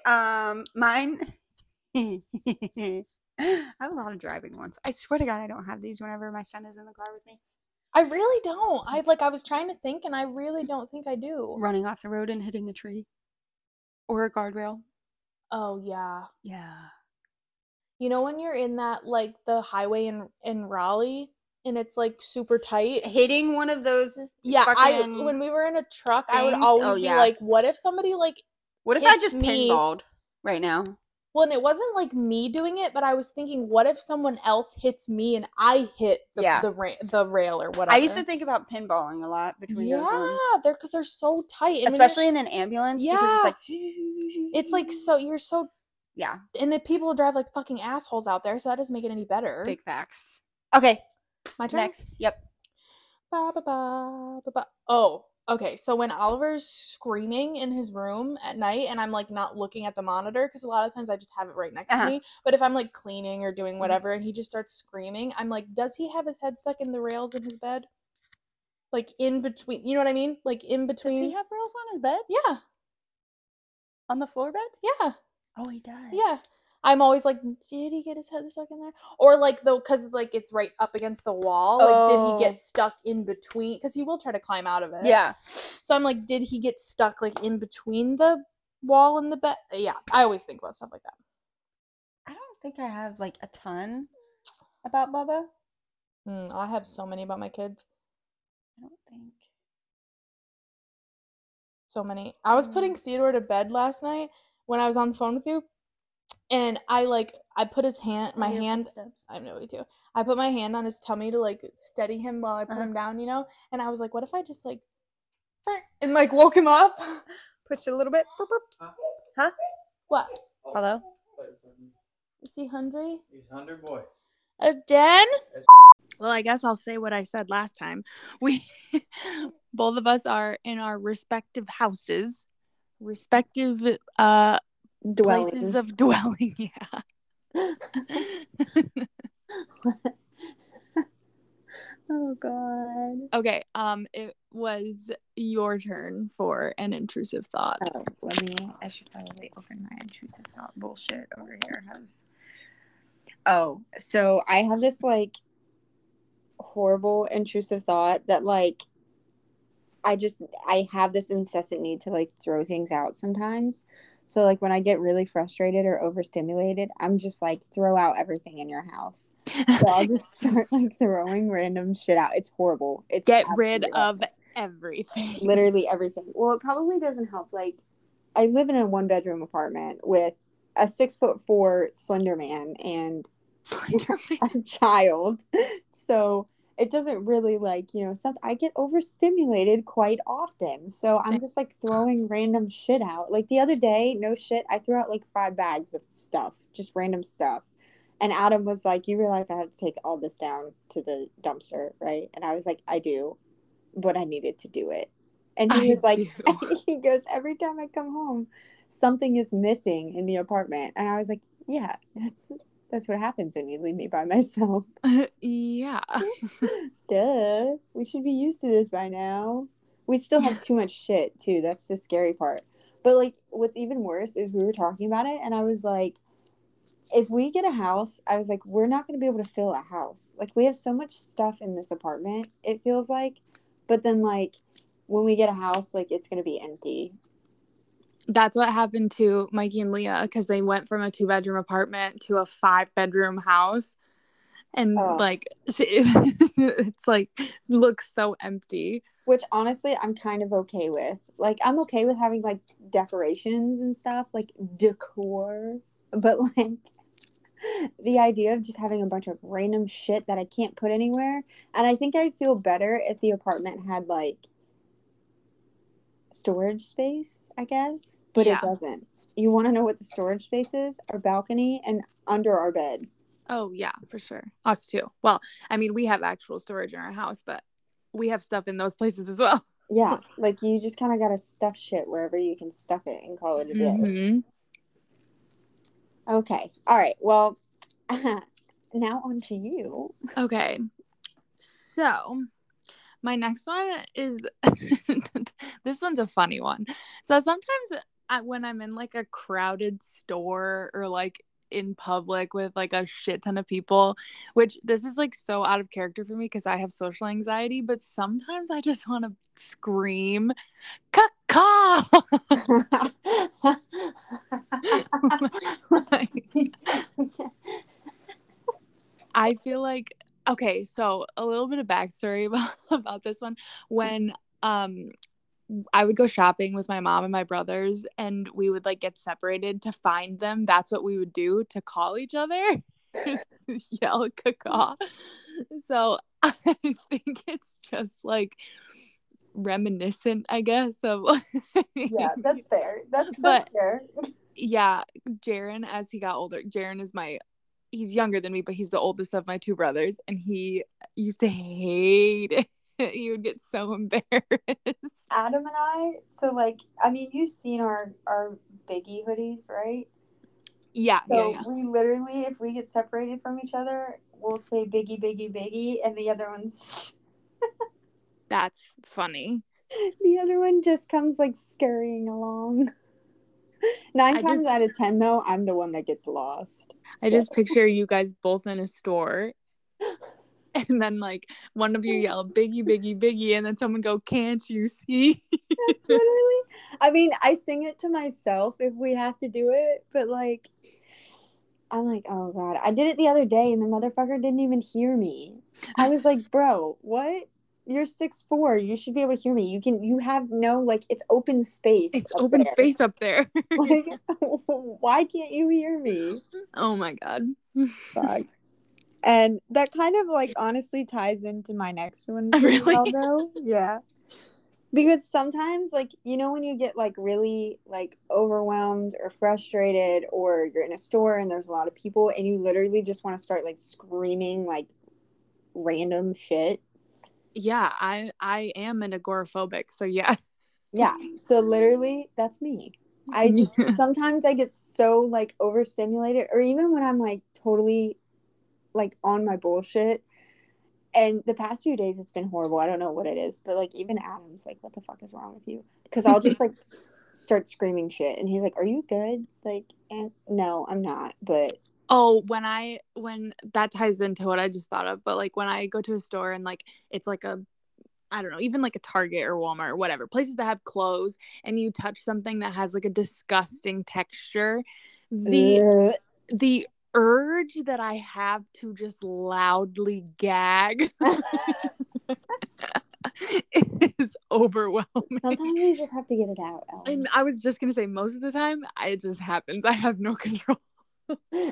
mine. I have a lot of driving ones. I swear to God, I don't have these whenever my son is in the car with me. I really don't. I was trying to think, and I really don't think I do. Running off the road and hitting a tree. Or a guardrail. Oh, yeah. Yeah. You know when you're in that, like, the highway in Raleigh, and it's, like, super tight? Hitting one of those when we were in a truck, things, I would always be like, what if somebody, like, what if I just pinballed right now? Well, and it wasn't like me doing it, but I was thinking, what if someone else hits me and I hit the rail or whatever? I used to think about pinballing a lot between those ones. Yeah, because they're so tight. I especially in an ambulance. Yeah. Because it's like so, you're so. Yeah. And the people drive like fucking assholes out there, so that doesn't make it any better. Big facts. Okay. My turn? Next. Yep. Ba, ba, ba, ba, ba. Oh. Okay, so when Oliver's screaming in his room at night and I'm, like, not looking at the monitor, because a lot of times I just have it right next to me, but if I'm, like, cleaning or doing whatever and he just starts screaming, I'm like, does he have his head stuck in the rails in his bed? Like, in between, you know what I mean? Like, in between. Does he have rails on his bed? Yeah. On the floor bed? Yeah. Oh, he does. Yeah. I'm always like, did he get his head stuck in there? Or like, though, because like it's right up against the wall. Oh. Like, did he get stuck in between? Because he will try to climb out of it. Yeah. So I'm like, did he get stuck like in between the wall and the bed? Yeah. I always think about stuff like that. I don't think I have like a ton about Bubba. I have so many about my kids. I don't think. So many. I was putting Theodore to bed last night when I was on the phone with you. And I put his hand, I know we do. I put my hand on his tummy to like steady him while I put him down, you know? And I was like, what if I just like, and like woke him up? Push it a little bit. Boop, boop. Huh? What? Hello? Is he hungry? He's hungry boy. Again? Well, I guess I'll say what I said last time. We, both of us are in our respective houses, respective, dwellings. Places of dwelling, yeah. Oh, God. Okay, it was your turn for an intrusive thought. Oh, I should probably open my intrusive thought bullshit over here. So I have this, like, horrible intrusive thought that, like, I have this incessant need to, like, throw things out sometimes. So, like, when I get really frustrated or overstimulated, I'm just, like, throw out everything in your house. So I'll just start, like, throwing random shit out. It's horrible. It's get rid of everything. Literally everything. Well, it probably doesn't help. Like, I live in a one-bedroom apartment with a 6'4" slender man and a child. So it doesn't really, like, you know, I get overstimulated quite often. So I'm just, like, throwing random shit out. Like, the other day, no shit, I threw out, like, 5 bags of stuff, just random stuff. And Adam was like, you realize I have to take all this down to the dumpster, right? And I was like, I do, but I needed to do it. And he was like, he goes, every time I come home, something is missing in the apartment. And I was like, yeah, that's what happens when you leave me by myself. Yeah. Duh. We should be used to this by now. We still have too much shit, too. That's the scary part. But, like, what's even worse is we were talking about it, and I was like, if we get a house, I was like, we're not going to be able to fill a house. Like, we have so much stuff in this apartment, it feels like. But then, like, when we get a house, like, it's going to be empty. That's what happened to Mikey and Leah because they went from a 2-bedroom apartment to a 5-bedroom house. And, like, it's, like, looks so empty. Which, honestly, I'm kind of okay with. Like, I'm okay with having, like, decorations and stuff, like, decor. But, like, the idea of just having a bunch of random shit that I can't put anywhere. And I think I'd feel better if the apartment had, like, storage space, I guess, but it doesn't. You want to know what the storage space is? Our balcony and under our bed. Oh, yeah, for sure. Us too. Well, I mean, we have actual storage in our house, but we have stuff in those places as well. Yeah, like you just kind of got to stuff shit wherever you can stuff it and call it a day. Mm-hmm. Okay. All right. Well, now on to you. Okay. So my next one is, this one's a funny one. So sometimes when I'm in like a crowded store or like in public with like a shit ton of people, which this is like so out of character for me because I have social anxiety, but sometimes I just want to scream, caca! I feel like, okay, so a little bit of backstory about this one. When I would go shopping with my mom and my brothers, and we would like get separated to find them. That's what we would do to call each other. Yell caca. So I think it's just like reminiscent, I guess, of yeah, that's fair. That's fair. Yeah, Jaron, as he got older, Jaron is he's younger than me, but he's the oldest of my two brothers, and he used to hate it. You would get so embarrassed. Adam and I, so like, I mean, you've seen our Biggie hoodies, right? Yeah. So yeah. We literally, if we get separated from each other, we'll say Biggie, Biggie, Biggie, and the other one's... That's funny. The other one just comes like scurrying along. 9 times out of 10, though, I'm the one that gets lost. So. I just picture you guys both in a store. And then, like, one of you yell, Biggie, Biggie, Biggie, and then someone go, can't you see? That's literally, I mean, I sing it to myself if we have to do it, but, like, I'm like, oh, God. I did it the other day, and the motherfucker didn't even hear me. I was like, bro, what? You're 6'4". You should be able to hear me. You have no, like, it's open space. It's open space up there. Like, why can't you hear me? Oh, my God. Fuck. And that kind of, like, honestly ties into my next one. Really? Although, yeah. Because sometimes, like, you know when you get, like, really, like, overwhelmed or frustrated, or you're in a store and there's a lot of people and you literally just want to start, like, screaming, like, random shit. Yeah, I am an agoraphobic, so yeah. Yeah, so literally, that's me. I just, sometimes I get so, like, overstimulated, or even when I'm, like, totally... like on my bullshit, and the past few days it's been horrible. I don't know what it is, but like even Adam's like, what the fuck is wrong with you? Because I'll just like start screaming shit, and he's like, are you good? Like, and no, I'm not. But oh, when that ties into what I just thought of, but like when I go to a store and like it's like a, I don't know, even like a Target or Walmart or whatever, places that have clothes, and you touch something that has like a disgusting texture, the urge that I have to just loudly gag is overwhelming. Sometimes you just have to get it out, Ellen. And I was just gonna say, most of the time it just happens. I have no control.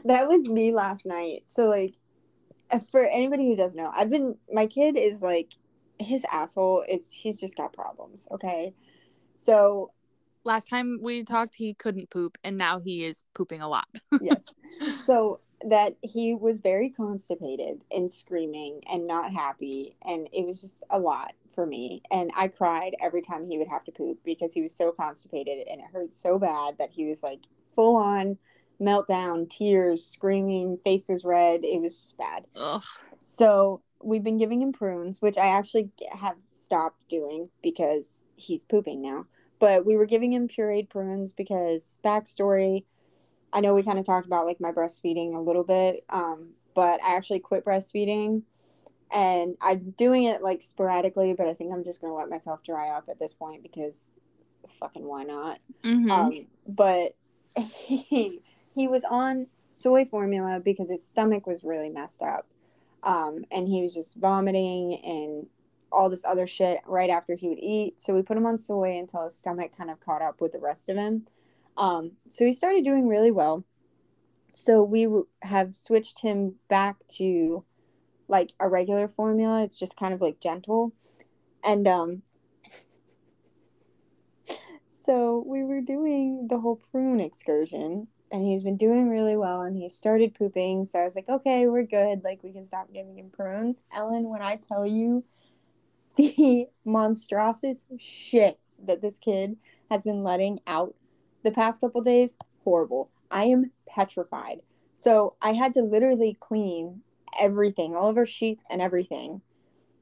That was me last night. So like, for anybody who doesn't know, my kid is like, his asshole is, he's just got problems. Okay, so last time we talked, he couldn't poop, and now he is pooping a lot. Yes. So that he was very constipated and screaming and not happy, and it was just a lot for me. And I cried every time he would have to poop because he was so constipated, and it hurt so bad that he was like full on meltdown, tears, screaming, face was red. It was just bad. Ugh. So we've been giving him prunes, which I actually have stopped doing because he's pooping now. But we were giving him pureed prunes because, backstory, I know we kind of talked about, like, my breastfeeding a little bit. But I actually quit breastfeeding. And I'm doing it, like, sporadically. But I think I'm just going to let myself dry up at this point because fucking why not? Mm-hmm. But he was on soy formula because his stomach was really messed up. And he was just vomiting and all this other shit right after he would eat. So we put him on soy until his stomach kind of caught up with the rest of him. So he started doing really well. So we have switched him back to like a regular formula. It's just kind of like gentle. And so we were doing the whole prune excursion, and he's been doing really well, and he started pooping. So I was like, okay, we're good. Like, we can stop giving him prunes. Ellen, when I tell you the monstrous shits that this kid has been letting out the past couple days, horrible. I am petrified. So I had to literally clean everything, all of our sheets and everything,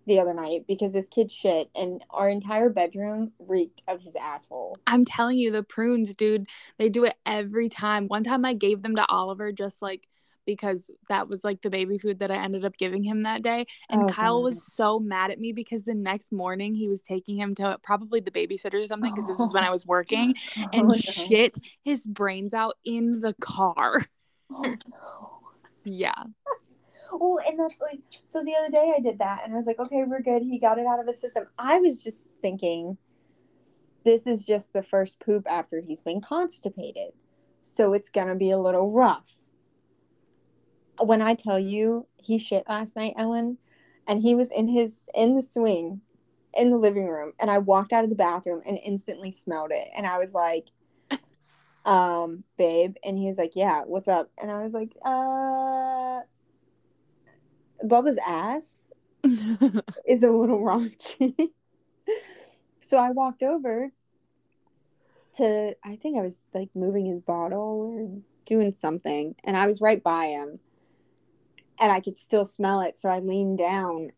the other night because this kid shit, and our entire bedroom reeked of his asshole. I'm telling you, the prunes, dude, they do it every time. One time I gave them to Oliver just like because that was like the baby food that I ended up giving him that day. And Kyle was so mad at me because the next morning he was taking him to probably the babysitter or something because this was when I was working, and shit his brains out in the car. Oh, no. Yeah. Well, and that's like, so the other day I did that and I was like, okay, we're good. He got it out of his system. I was just thinking this is just the first poop after he's been constipated. So it's going to be a little rough. When I tell you he shit last night, Ellen, and he was in the swing in the living room, and I walked out of the bathroom and instantly smelled it. And I was like, babe. And he was like, yeah, what's up? And I was like, Bubba's ass is a little raunchy. So I walked over to, I think I was like moving his bottle or doing something, and I was right by him, and I could still smell it. So I leaned down,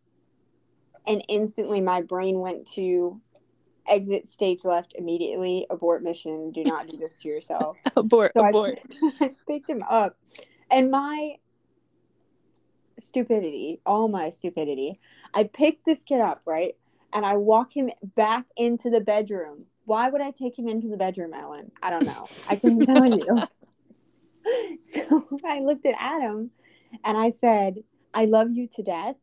and instantly my brain went to exit stage left immediately, abort mission, do not do this to yourself. abort. I picked him up, and all my stupidity, I picked this kid up, right, and I walk him back into the bedroom. Why would I take him into the bedroom, Ellen? I don't know. I couldn't tell you. So I looked at Adam and I said, I love you to death.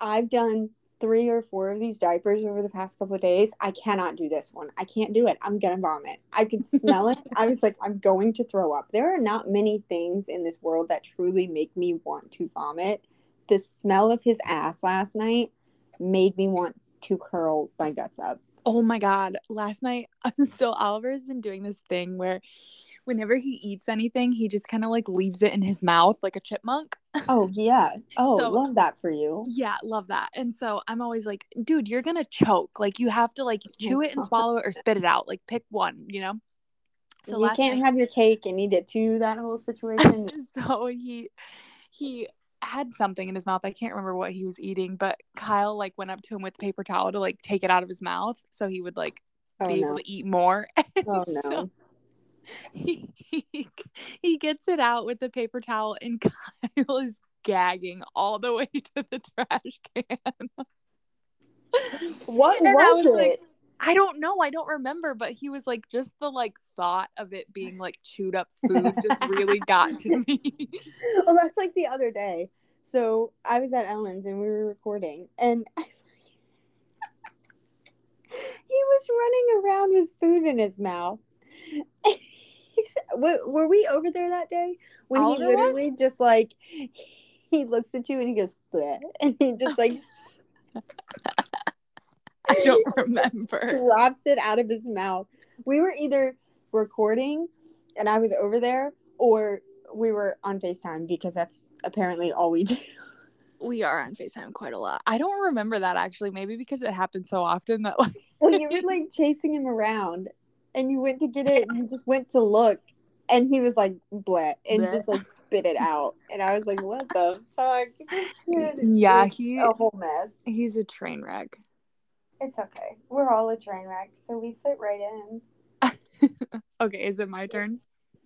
I've done 3 or 4 of these diapers over the past couple of days. I cannot do this one. I can't do it. I'm going to vomit. I could smell it. I was like, I'm going to throw up. There are not many things in this world that truly make me want to vomit. The smell of his ass last night made me want to curl my guts up. Oh my God. Last night, so Oliver's been doing this thing where whenever he eats anything, he just kind of like leaves it in his mouth like a chipmunk. Oh, yeah. Oh, so, love that for you. Yeah, love that. And so I'm always like, dude, you're going to choke. Like you have to like chew it and swallow it or spit it out. Like pick one, you know? So you can't have your cake and eat it too, that whole situation. So he had something in his mouth. I can't remember what he was eating, but Kyle like went up to him with a paper towel to like take it out of his mouth so he would like be able to eat more. Oh, no. So, he gets it out with the paper towel, and Kyle is gagging all the way to the trash can. What and was it? Like, I don't know. I don't remember. But he was like, just the like thought of it being like chewed up food just really got to me. Well, that's like the other day. So I was at Ellen's and we were recording, and he was running around with food in his mouth. Were we over there that day when he literally just like he looks at you and he goes bleh, and he just like I don't remember, drops it out of his mouth. We were either recording and I was over there, or we were on FaceTime, because that's apparently all we do. We are on FaceTime quite a lot. I don't remember that, actually. Maybe because it happened so often that like well, you were like chasing him around. And you went to get it, and you just went to look, and he was like, bleh, and just like spit it out. And I was like, what the fuck? Yeah, he's a whole mess. He's a train wreck. It's okay. We're all a train wreck, so we fit right in. Okay, is it my turn?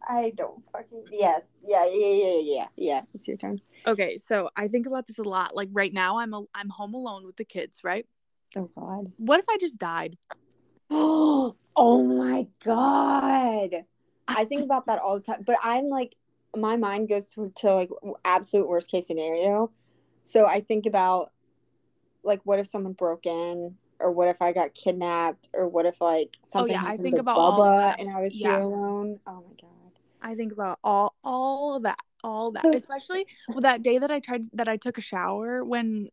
I don't fucking... Yes. Yeah. It's your turn. Okay, so I think about this a lot. Like, right now, I'm home alone with the kids, right? Oh, God. What if I just died? Oh my God. I think about that all the time, but I'm like, my mind goes to like absolute worst case scenario. So I think about like, what if someone broke in, or what if I got kidnapped, or what if like something happened to Bubba and I was here alone. Oh my God. I think about all of that, especially that day that I took a shower when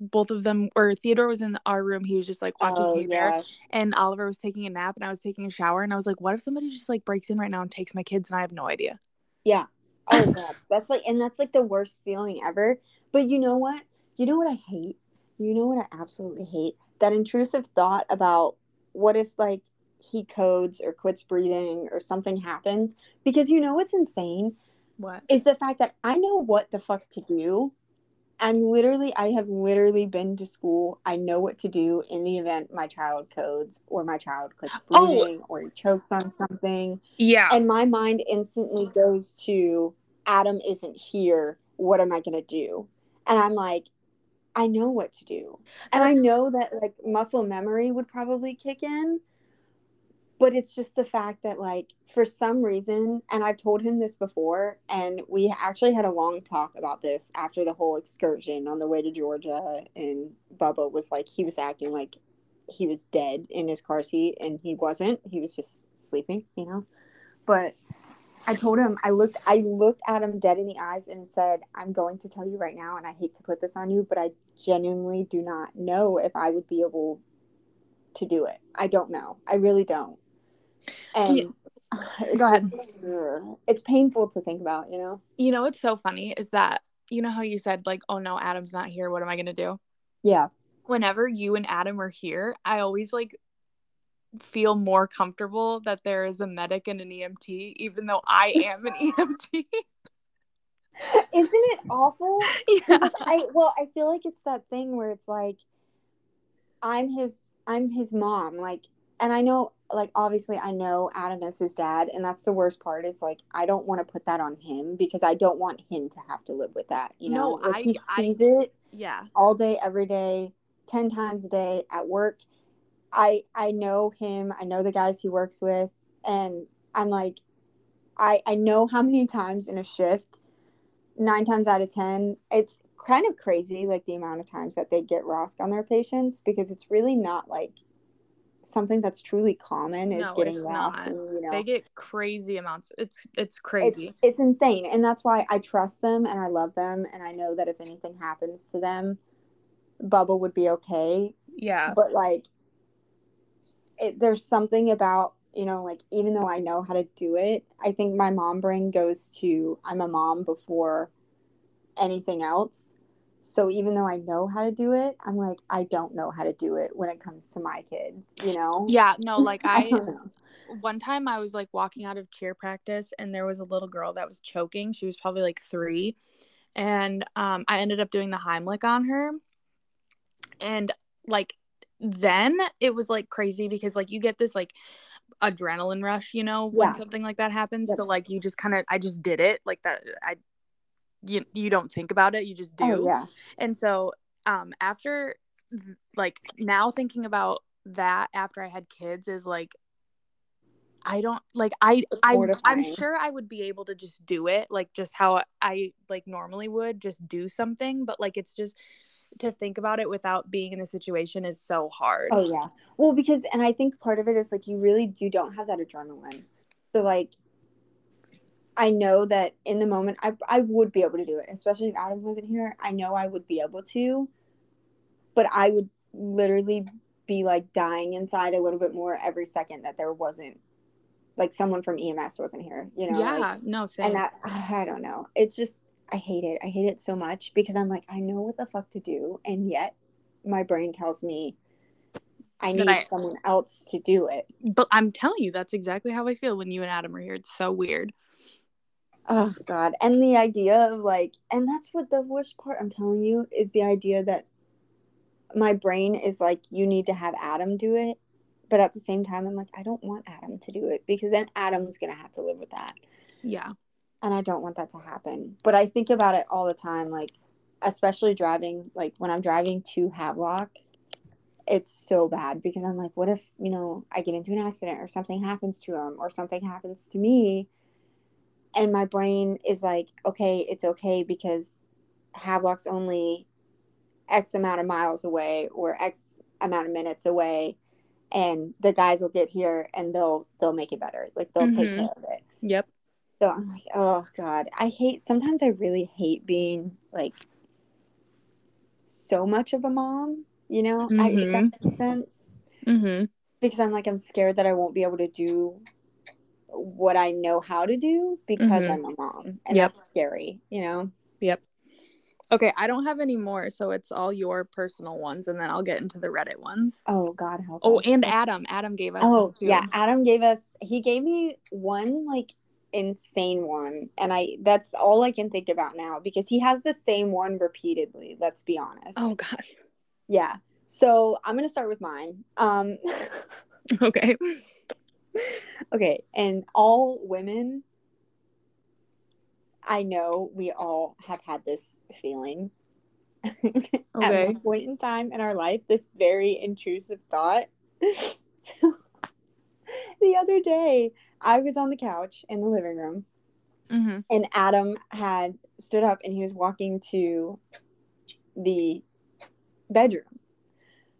both of them, or Theodore was in our room. He was just like watching TV there, and Oliver was taking a nap, and I was taking a shower, and I was like, what if somebody just like breaks in right now and takes my kids, and I have no idea? Yeah. Oh God. That's like the worst feeling ever. But you know what? You know what I hate? You know what I absolutely hate? That intrusive thought about what if like he codes or quits breathing or something happens, because you know what's insane? What? Is the fact that I know what the fuck to do. And I have literally been to school. I know what to do in the event my child codes or my child quits breathing or he chokes on something. Yeah. And my mind instantly goes to, Adam isn't here. What am I going to do? And I'm like, I know what to do. And I know that like muscle memory would probably kick in. But it's just the fact that like for some reason, and I've told him this before, and we actually had a long talk about this after the whole excursion on the way to Georgia, and Bubba was like, he was acting like he was dead in his car seat, and he wasn't. He was just sleeping, you know. But I told him, I looked at him dead in the eyes and said, I'm going to tell you right now, and I hate to put this on you, but I genuinely do not know if I would be able to do it. I don't know. I really don't. And it's painful to think about, you know? You know what's so funny is that, you know how you said, like, oh, no, Adam's not here. What am I going to do? Yeah. Whenever you and Adam are here, I always, like, feel more comfortable that there is a medic and an EMT, even though I am an EMT. Isn't it awful? Yeah. I feel like it's that thing where it's, like, I'm his mom, like, and I know, like, obviously I know Adam is his dad, and that's the worst part is, like, I don't want to put that on him because I don't want him to have to live with that, you know? No, like, he sees it yeah, all day, every day, 10 times a day at work. I know him. I know the guys he works with, and I'm like, I know how many times in a shift, 9 times out of 10, it's kind of crazy, like, the amount of times that they get ROSC on their patients, because it's really not, like, something that's truly common is getting ROSC. And, you know, they get crazy amounts. It's crazy. It's insane. And that's why I trust them and I love them. And I know that if anything happens to them, Bubba would be okay. Yeah. But, like, there's something about, you know, like, even though I know how to do it, I think my mom brain goes to, I'm a mom before anything else. So even though I know how to do it, I'm like, I don't know how to do it when it comes to my kid, you know? Yeah, no, like, one time I was, like, walking out of cheer practice, and there was a little girl that was choking. She was probably, like, 3. And I ended up doing the Heimlich on her. And, like, then it was, like, crazy because, like, you get this, like, adrenaline rush, you know, when something like that happens. Yeah. So, like, you just kind of, I just did it like that. You don't think about it, you just do. Oh, yeah. And so after, like, now thinking about that after I had kids is, like, I don't, like, I'm sure I would be able to just do it, like, just how I, like, normally would just do something, but, like, it's just to think about it without being in the situation is so hard. Oh yeah. Well, because, and I think part of it is, like, you don't have that adrenaline. So, like, I know that in the moment I would be able to do it, especially if Adam wasn't here. I know I would be able to, but I would literally be, like, dying inside a little bit more every second that there wasn't, like, someone from EMS wasn't here, you know? Yeah, like, no, same. And that, I don't know. It's just, I hate it. I hate it so much because I'm like, I know what the fuck to do, and yet my brain tells me I need someone else to do it. But I'm telling you, that's exactly how I feel when you and Adam are here. It's so weird. Oh, God. And the idea of, like, and that's what the worst part, I'm telling you, is the idea that my brain is like, you need to have Adam do it. But at the same time, I'm like, I don't want Adam to do it because then Adam's going to have to live with that. Yeah. And I don't want that to happen. But I think about it all the time, like, especially driving, like, when I'm driving to Havelock, it's so bad because I'm like, what if, you know, I get into an accident or something happens to him or something happens to me? And my brain is like, okay, it's okay because Havelock's only X amount of miles away or X amount of minutes away, and the guys will get here and they'll make it better. Like, they'll take care of it. Yep. So I'm like, oh, God. Sometimes I really hate being, like, so much of a mom, you know? If that makes sense. Mm-hmm. Because I'm like, I'm scared that I won't be able to do what I know how to do because I'm a mom, and that's scary, you know? Yep. Okay, I don't have any more, so it's all your personal ones, and then I'll get into the Reddit ones. Oh, God help us. And Adam. Adam gave us two. Yeah, Adam gave us – he gave me one, like, insane one, and that's all I can think about now because he has the same one repeatedly, let's be honest. Oh, gosh. Yeah. So I'm going to start with mine. Okay. Okay, and all women, I know we all have had this feeling at one point in time in our life, this very intrusive thought. The other day, I was on the couch in the living room, and Adam had stood up and he was walking to the bedroom.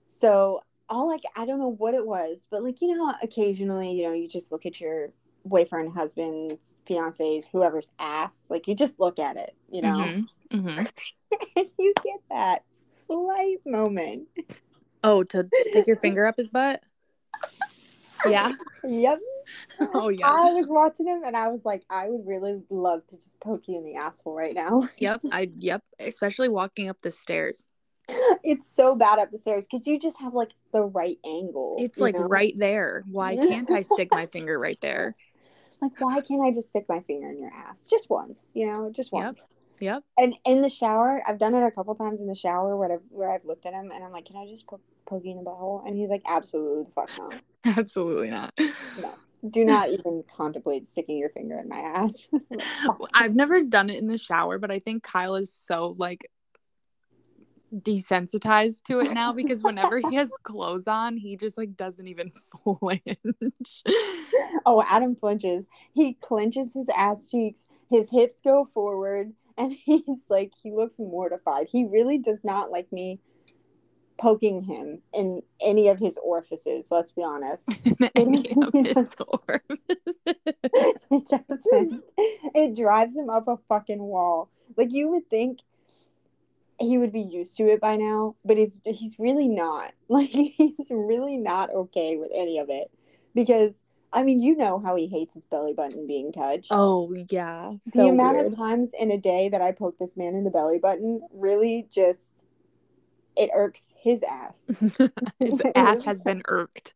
So all like, I don't know what it was, but like, you know, occasionally, you know, you just look at your boyfriend, husband's, fiance's, whoever's ass, like you just look at it, you know, and you get that slight moment. Oh, to stick your finger up his butt? Yeah. Yep. Oh, yeah. I was watching him and I was like, I would really love to just poke you in the asshole right now. Yep. Especially walking up the stairs. It's so bad up the stairs because you just have like the right angle. It's like right there. Why can't I stick my finger right there? Like, why can't I just stick my finger in your ass? Just once, you know, just once. Yep. And in the shower, I've done it a couple times in the shower where I've looked at him and I'm like, can I just poke you in the butthole? And he's like, absolutely the fuck not. Absolutely not. No. Do not even contemplate sticking your finger in my ass. I've never done it in the shower, but I think Kyle is so like desensitized to it now because whenever he has clothes on, he just like doesn't even flinch. Oh, Adam flinches. He clenches his ass cheeks. His hips go forward. And he's like, he looks mortified. He really does not like me poking him in any of his orifices. Let's be honest. It drives him up a fucking wall. Like you would think he would be used to it by now, but he's really not. Like he's really not okay with any of it because. I mean, you know how he hates his belly button being touched. Oh, yeah. So the amount of times in a day that I poke this man in the belly button really just, it irks his ass. His ass has been irked.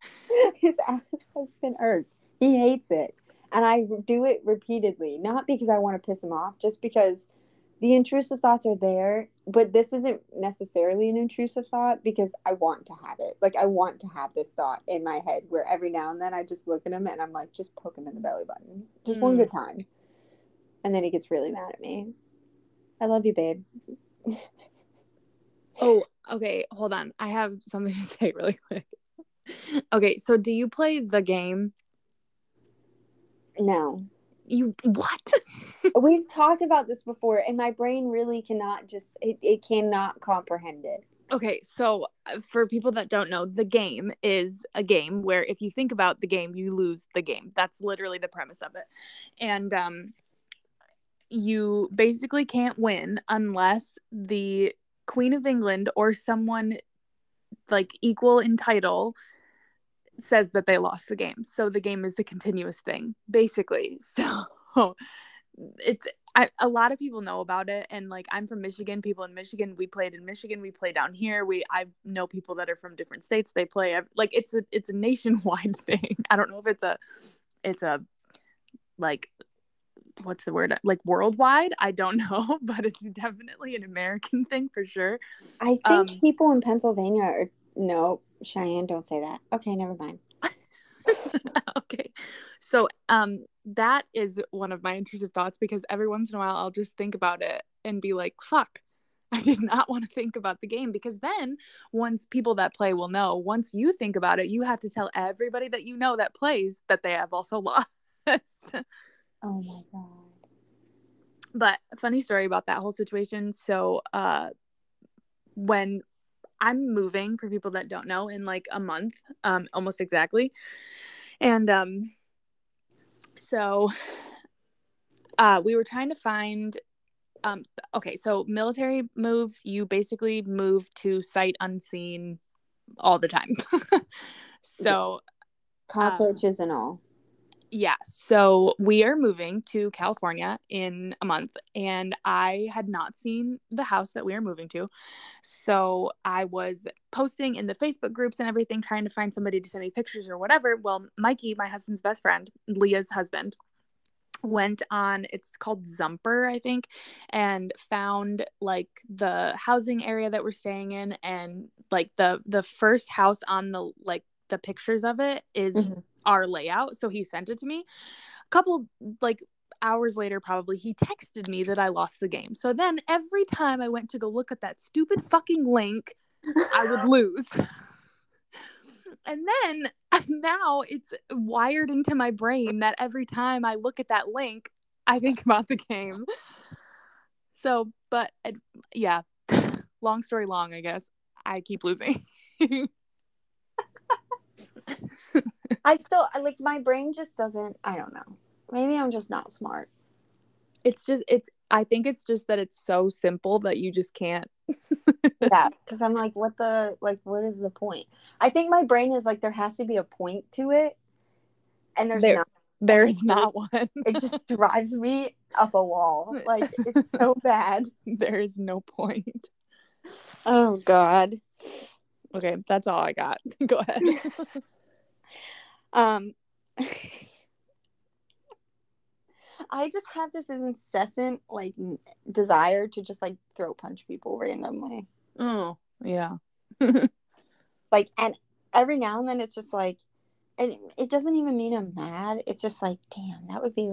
His ass has been irked. He hates it. And I do it repeatedly, not because I want to piss him off, just because the intrusive thoughts are there. But this isn't necessarily an intrusive thought because I want to have it. Like, I want to have this thought in my head where every now and then I just look at him and I'm like, just poke him in the belly button. Just one good time. And then he gets really mad at me. I love you, babe. Oh, okay. Hold on. I have something to say really quick. Okay. So do you play the game? No. You what? We've talked about this before and my brain really cannot just it cannot comprehend it. Okay, so for people that don't know, the game is a game where if you think about the game, you lose the game. That's literally the premise of it. And you basically can't win unless the Queen of England or someone like equal in title says that they lost the game. So the game is a continuous thing, basically. So it's a lot of people know about it, and like I'm from Michigan. People in Michigan, we played in Michigan. We play down here. I know people that are from different states. They play like it's a nationwide thing. I don't know if it's a like what's the word, like worldwide. I don't know, but it's definitely an American thing for sure. I think people in Pennsylvania are no. Cheyenne, don't say that. Okay, never mind. Okay. So that is one of my intrusive thoughts because every once in a while I'll just think about it and be like, fuck, I did not want to think about the game. Because then once people that play will know, once you think about it, you have to tell everybody that you know that plays that they have also lost. Oh my God. But funny story about that whole situation. So when I'm moving, for people that don't know, in like a month, almost exactly. And so we were trying to find, okay, so military moves, you basically move to sight unseen all the time. So. Cockroaches and all. Yeah. So we are moving to California in a month, and I had not seen the house that we are moving to. So I was posting in the Facebook groups and everything, trying to find somebody to send me pictures or whatever. Well, Mikey, my husband's best friend, Leah's husband, went on, it's called Zumper, I think, and found like the housing area that we're staying in. And like the first house on the, like the pictures of it is our layout. So he sent it to me. A couple like hours later, probably, he texted me that I lost the game. So then every time I went to go look at that stupid fucking link, I would lose. And then now it's wired into my brain that every time I look at that link, I think about the game. So, but yeah, long story long, I guess I keep losing. I still, like, my brain just doesn't, I don't know. Maybe I'm just not smart. It's just, it's, I think it's just that it's so simple that you just can't. Yeah, because I'm like, what the, like, what is the point? I think my brain is like, there has to be a point to it. And there's not one. It just drives me up a wall. Like, it's so bad. There is no point. Oh, God. Okay, that's all I got. Go ahead. I just have this incessant, like, desire to just, like, throat punch people randomly. Oh, yeah. Like, and every now and then it's just, like, and it doesn't even mean I'm mad. It's just, like, damn, that would be,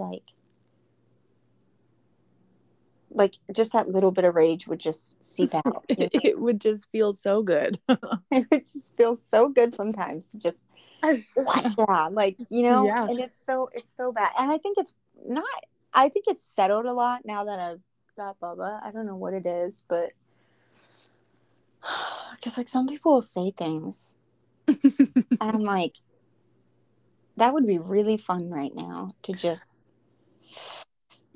like, just that little bit of rage would just seep out. You know? It would just feel so good. It would just feel so good sometimes to just watch out, like, you know? Yeah. And it's so bad. And I think it's not, I think it's settled a lot now that I've got Bubba. I don't know what it is, but because, like, some people will say things and I'm like, that would be really fun right now to just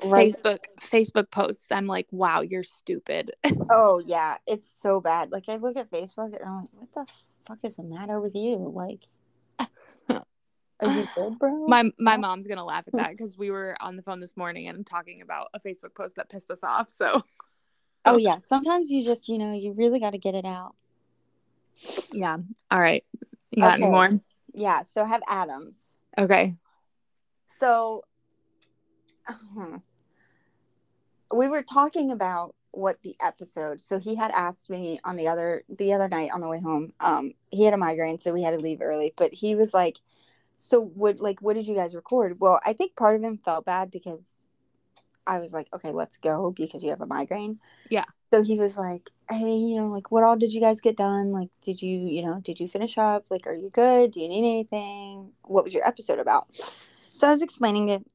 write. Facebook posts. I'm like, wow, you're stupid. Oh yeah, it's so bad. Like, I look at Facebook and I'm like, what the fuck is the matter with you? Like, are you good, bro? My mom's gonna laugh at that because we were on the phone this morning and talking about a Facebook post that pissed us off. So, oh yeah, sometimes you just, you know, you really got to get it out. Yeah. All right. You got any more? Yeah. So I have Adam's. Okay. So we were talking about what the episode. So he had asked me on the other night on the way home. He had a migraine, so we had to leave early. But he was like, so what did you guys record? Well, I think part of him felt bad because I was like, okay, let's go because you have a migraine. Yeah. So he was like, hey, you know, like, what all did you guys get done? Like, did you finish up? Like, are you good? Do you need anything? What was your episode about? So I was explaining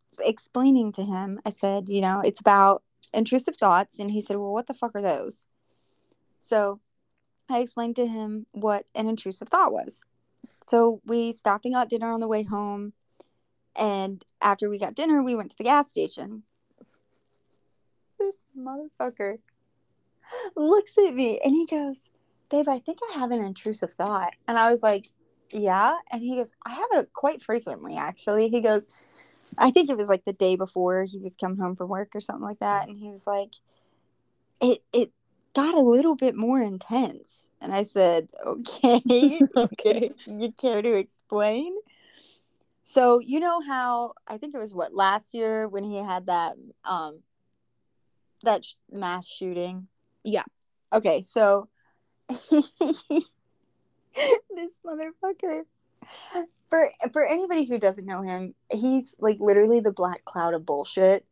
to him. I said, you know, it's about intrusive thoughts. And he said, well, what the fuck are those? So I explained to him what an intrusive thought was. So we stopped and got dinner on the way home, and after we got dinner, we went to the gas station. This motherfucker looks at me, and he goes, babe, I think I have an intrusive thought. And I was like, yeah? And he goes, I have it quite frequently, actually. He goes, I think it was like the day before he was coming home from work or something like that, and he was like, it got a little bit more intense. And I said, okay. Okay. You care to explain? So, you know how, I think it was last year when he had that that mass shooting? Yeah. Okay, so this motherfucker, for anybody who doesn't know him, he's like literally the black cloud of bullshit.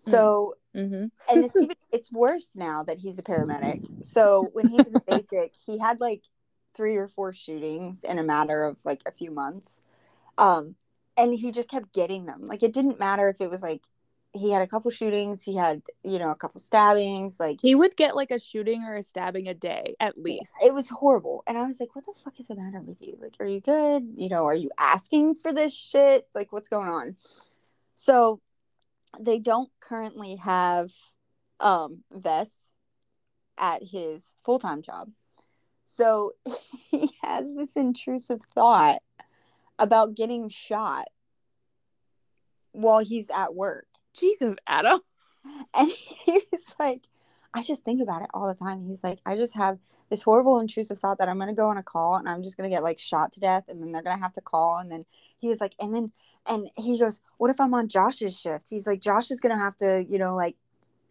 So mm-hmm. And it's worse now that he's a paramedic. So when he was a basic, he had like 3 or 4 shootings in a matter of like a few months, and he just kept getting them. Like, it didn't matter if it was like he had a couple shootings, he had, you know, a couple stabbings. Like, he would get like a shooting or a stabbing a day at least. Yeah, it was horrible. And I was like, what the fuck is the matter with you? Like, are you good? You know, are you asking for this shit? Like, what's going on? So they don't currently have vests at his full-time job. So he has this intrusive thought about getting shot while he's at work. Jesus, Adam. And he's like, I just think about it all the time. He's like, I just have this horrible intrusive thought that I'm going to go on a call and I'm just going to get like shot to death, and then they're going to have to call. And then he was like, and he goes, what if I'm on Josh's shift? He's like, Josh is going to have to, you know, like,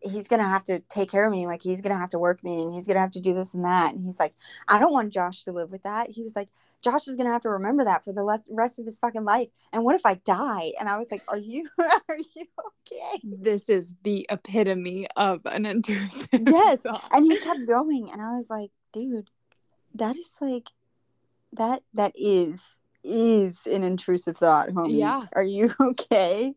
he's going to have to take care of me. Like, he's going to have to work me and he's going to have to do this and that. And he's like, I don't want Josh to live with that. He was like, Josh is going to have to remember that for the rest of his fucking life. And what if I die? And I was like, are you okay? This is the epitome of an intrusive. Yes. And he kept going. And I was like, dude, that is like, that is an intrusive thought, homie. Yeah. Are you okay?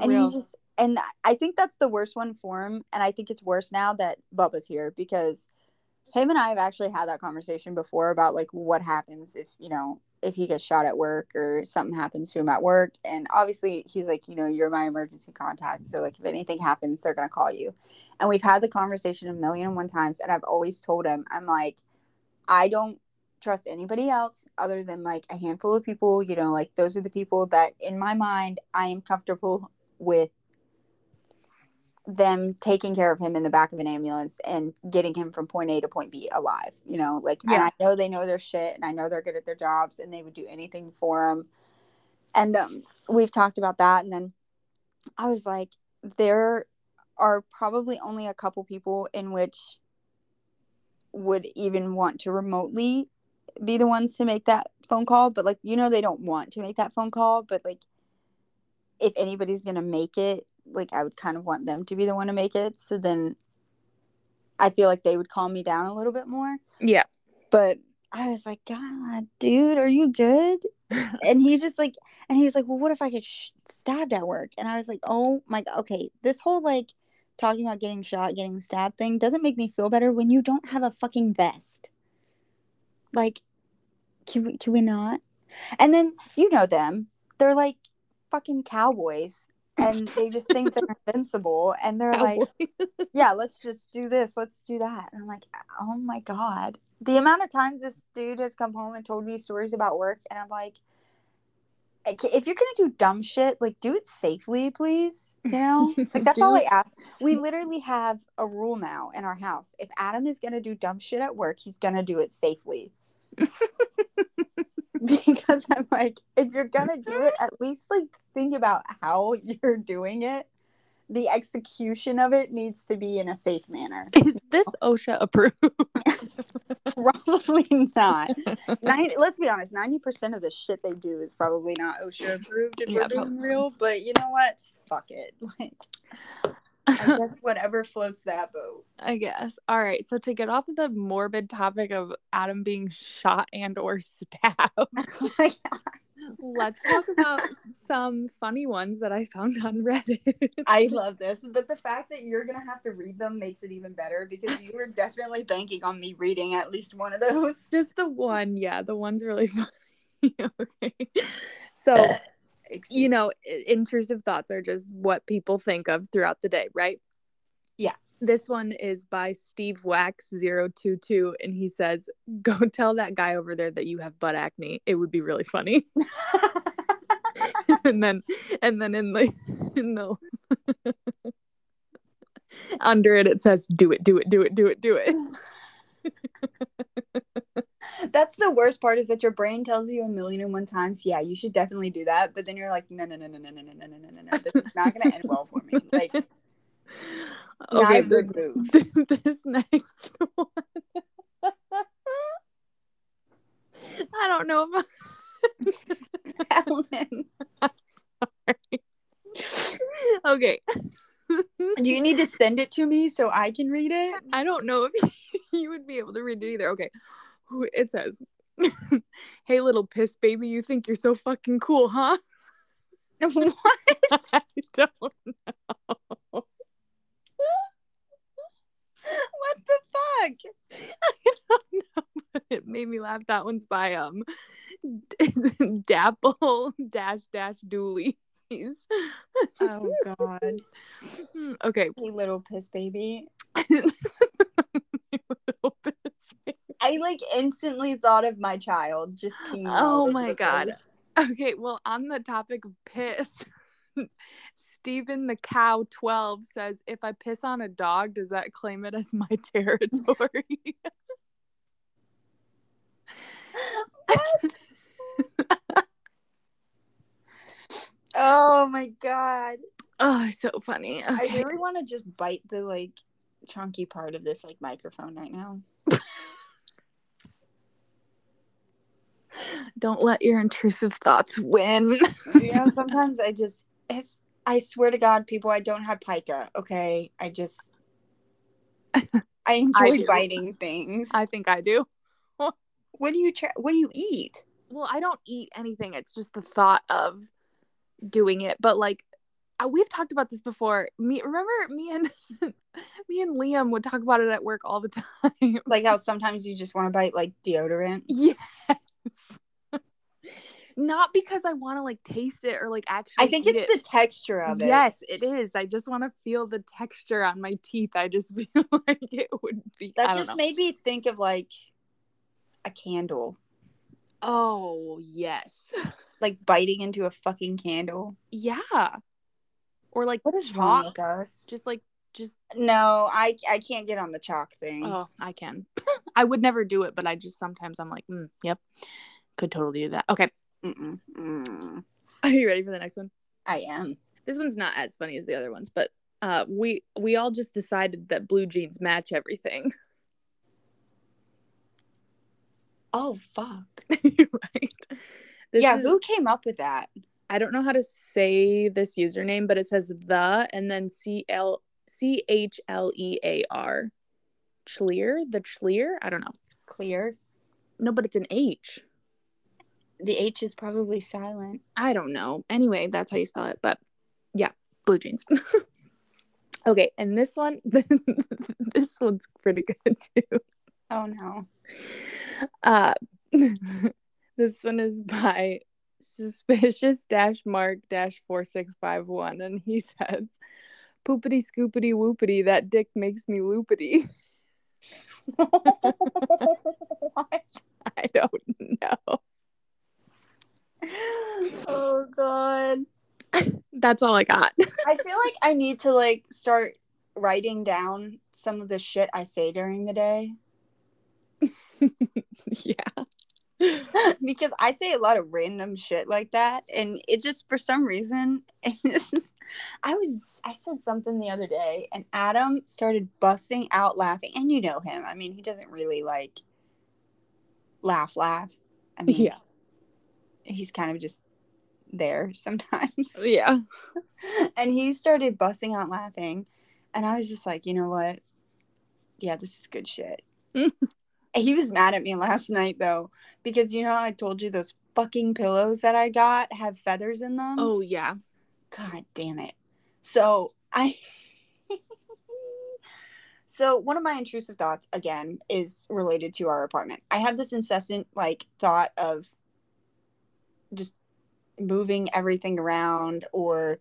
And he just, and I think that's the worst one for him. And I think it's worse now that Bubba's here, because him and I have actually had that conversation before about like what happens if, you know, if he gets shot at work or something happens to him at work. And obviously he's like, you know, you're my emergency contact. So like if anything happens, they're going to call you. And we've had the conversation a million and one times. And I've always told him, I'm like, I don't trust anybody else other than like a handful of people, you know, like those are the people that in my mind, I am comfortable with them taking care of him in the back of an ambulance and getting him from point A to point B alive, you know, like, yeah. And I know they know their shit and I know they're good at their jobs and they would do anything for him. And we've talked about that. And then I was like, there are probably only a couple people in which would even want to remotely be the ones to make that phone call. But like, you know, they don't want to make that phone call, but like, if anybody's going to make it, like I would kind of want them to be the one to make it. So then I feel like they would calm me down a little bit more. Yeah. But I was like, God, dude, are you good? And he just like, and he was like, well, what if I get stabbed at work? And I was like, oh my God. Okay. This whole like talking about getting shot, getting stabbed thing doesn't make me feel better when you don't have a fucking vest. Like, can we not? And then, you know, them, they're like fucking cowboys. And they just think they're invincible. And they're like, yeah, let's just do this. Let's do that. And I'm like, oh, my God. The amount of times this dude has come home and told me stories about work. And I'm like, if you're going to do dumb shit, like, do it safely, please. You know? Like, that's all I ask. We literally have a rule now in our house. If Adam is going to do dumb shit at work, he's going to do it safely. Because I'm like, if you're going to do it, at least, like, think about how you're doing it. The execution of it needs to be in a safe manner. Is this OSHA approved? Probably not. Let's be honest, 90% of the shit they do is probably not OSHA approved if we're being real. But you know what? Fuck it. Like, I guess whatever floats that boat. I guess. All right. So to get off of the morbid topic of Adam being shot and or stabbed, oh my God. Let's talk about some funny ones that I found on Reddit. I love this. But the fact that you're going to have to read them makes it even better because you were definitely banking on me reading at least one of those. Just the one. Yeah, the one's really funny. Okay. So, you know, intrusive thoughts are just what people think of throughout the day, right? Yeah. This one is by Steve Wax 022, and he says, "Go tell that guy over there that you have butt acne. It would be really funny." and then in the under it, it says, "Do it, do it, do it, do it, do it." That's the worst part, is that your brain tells you a million and one times, yeah, you should definitely do that, but then you're like, no. This is not going to end well for me. Like. Okay, this next one. I don't know if Ellen. I'm sorry. Okay. Do you need to send it to me so I can read it? I don't know if you would be able to read it either. Okay. It says, "Hey, little piss baby, you think you're so fucking cool, huh?" What? I don't know. What the fuck? I don't know, but it made me laugh. That one's by Dapple -- Dooley's. Oh God. Okay. Hey, little piss baby. Little piss baby. I like instantly thought of my child just peeing. Oh my God. Face. Okay, well, on the topic of piss. Stephen the Cow 12 says, "If I piss on a dog, does that claim it as my territory?" What? Oh my God. Oh, so funny. Okay. I really want to just bite the like chunky part of this like microphone right now. Don't let your intrusive thoughts win. You know, sometimes I just I swear to God, people, I don't have pica, okay? I just... I enjoy biting things. I think I do. What do you eat? Well, I don't eat anything. It's just the thought of doing it. But, like, we've talked about this before. Me and Liam would talk about it at work all the time. Like how sometimes you just want to bite, like, deodorant? Yes. Not because I want to like taste it or like actually. I think it's the texture of it. Yes, it is. I just want to feel the texture on my teeth. I just feel like it would be. That just made me think of like a candle. Oh, yes. Like biting into a fucking candle. Yeah. Or like, what is wrong with us? Just no, I can't get on the chalk thing. Oh, I can. I would never do it, but I just sometimes I'm like, yep, could totally do that. Okay. Are you ready for the next one? I am. This one's not as funny as the other ones, but we all just decided that blue jeans match everything. Oh, fuck. Right. Who came up with that? I don't know how to say this username, but it says the and then CHLEAR. Chlear? The Chlear? I don't know. Clear? No, but it's an H. The H is probably silent. I don't know. Anyway, that's how you spell it. But yeah, blue jeans. Okay, and this one, this one's pretty good too. Oh no. This one is by suspicious-mark-4651, and he says, poopity scoopity whoopity, that dick makes me loopity. What? I don't know. Oh god. That's all I got. I feel like I need to like start writing down some of the shit I say during the day. Yeah. Because I say a lot of random shit like that, and it just for some reason I said something the other day and Adam started busting out laughing, and you know him. I mean, he doesn't really like laugh. I mean, yeah. He's kind of just there sometimes. Yeah. And he started busting out laughing, and I was just like, you know what? Yeah, this is good shit. He was mad at me last night though, because you know how I told you those fucking pillows that I got have feathers in them? Oh yeah. God damn it. So one of my intrusive thoughts again is related to our apartment. I have this incessant like thought of just moving everything around or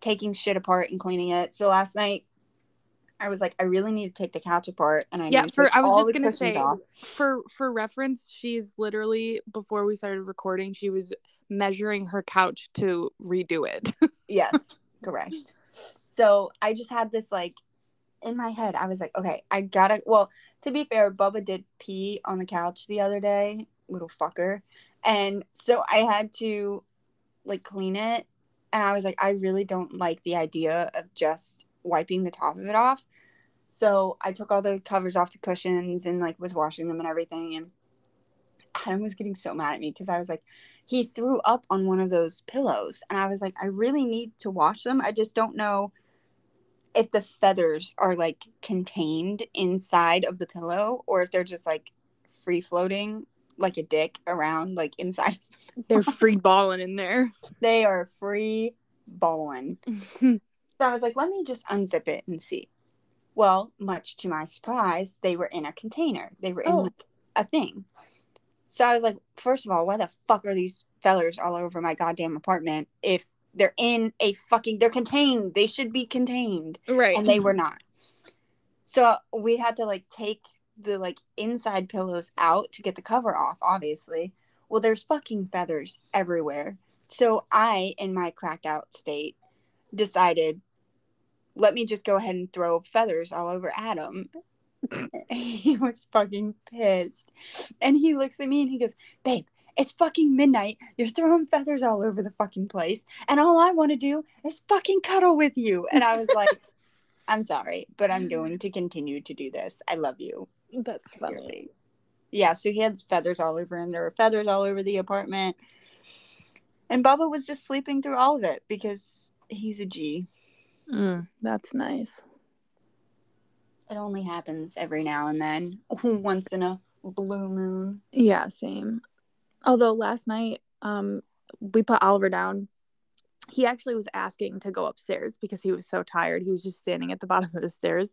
taking shit apart and cleaning it. So last night I was like, I really need to take the couch apart, and I was just gonna say, for reference, she's literally, before we started recording, she was measuring her couch to redo it. Yes, correct. So I just had this like in my head. I was like, okay, I gotta. Well, to be fair, Bubba did pee on the couch the other day, little fucker, and so I had to like clean it, and I was like, I really don't like the idea of just wiping the top of it off. So I took all the covers off the cushions and like was washing them and everything, and Adam was getting so mad at me because I was like, he threw up on one of those pillows, and I was like, I really need to wash them. I just don't know if the feathers are like contained inside of the pillow or if they're just like free floating like a dick around like inside. They're free balling in there. They are free balling. So I was like, let me just unzip it and see. Well, much to my surprise, they were in a container. They were in like a thing. So I was like, first of all, why the fuck are these fellers all over my goddamn apartment if they're in a fucking, they're contained. They should be contained. Right. And they were not. So we had to like take the like inside pillows out to get the cover off, obviously. Well, there's fucking feathers everywhere. So I, in my cracked out state, decided, let me just go ahead and throw feathers all over Adam. He was fucking pissed. And he looks at me and he goes, babe, it's fucking midnight. You're throwing feathers all over the fucking place. And all I want to do is fucking cuddle with you. And I was like, I'm sorry, but I'm going to continue to do this. I love you. That's funny. Really. Yeah, so he had feathers all over him. There were feathers all over the apartment. And Bubba was just sleeping through all of it because he's a G. That's nice. It only happens every now and then. Once in a blue moon. Yeah, same. Although last night, we put Oliver down. He actually was asking to go upstairs because he was so tired. He was just standing at the bottom of the stairs.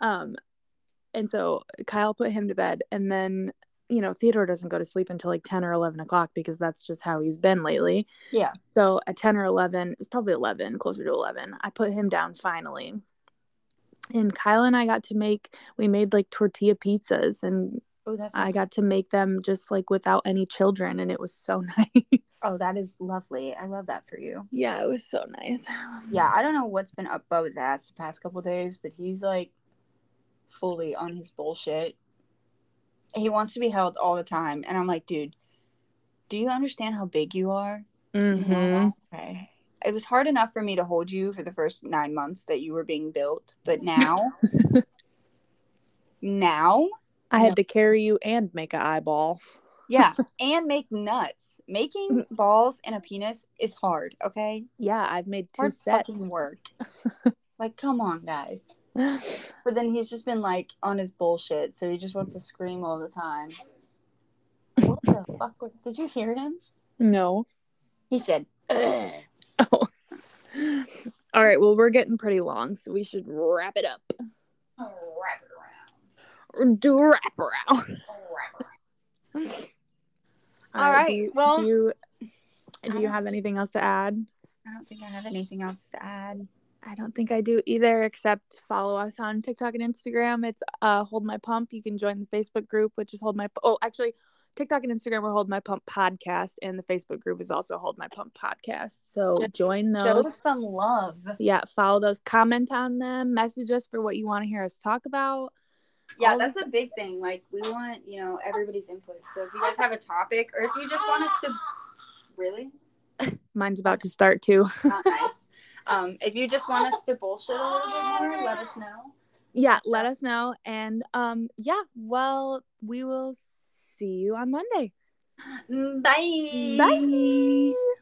And so Kyle put him to bed. And then you know, Theodore doesn't go to sleep until like 10 or 11 o'clock because that's just how he's been lately. Yeah. So at 10 or 11, it's probably 11, closer to 11, I put him down finally. And Kyle and I got to we made like tortilla pizzas, and I got to make them just like without any children, and it was so nice. Oh, that is lovely. I love that for you. Yeah, it was so nice. Yeah, I don't know what's been up Bo's ass the past couple days, but he's like fully on his bullshit. He wants to be held all the time, and I'm like, dude, do you understand how big you are? Mm-hmm. Okay. It was hard enough for me to hold you for the first 9 months that you were being built, but now I had to carry you and make an eyeball. Yeah, and make nuts. Making balls and a penis is hard, okay? Yeah, I've made two hard sets. Fucking work. Like, come on, guys. But then he's just been, like, on his bullshit, so he just wants to scream all the time. What the fuck? Did you hear him? No. He said, ugh. Oh. All right, well, we're getting pretty long, so we should wrap it up. Oh, wrap it around. Do a wrap around. All right. Do you have anything else to add? I don't think I have anything else to add. I don't think I do either, except follow us on TikTok and Instagram. It's Hold My Pump. You can join the Facebook group, which is TikTok and Instagram are Hold My Pump Podcast, and the Facebook group is also Hold My Pump Podcast. So let's join those. Show some love. Yeah, follow those. Comment on them. Message us for what you want to hear us talk about. Yeah, that's a big thing. Like, we want, you know, everybody's input. So if you guys have a topic, or if you just want us to... Really? Mine's about to start, too. Not nice. If you just want us to bullshit a little bit more, let us know. Yeah, let us know. And, we will see you on Monday. Bye. Bye.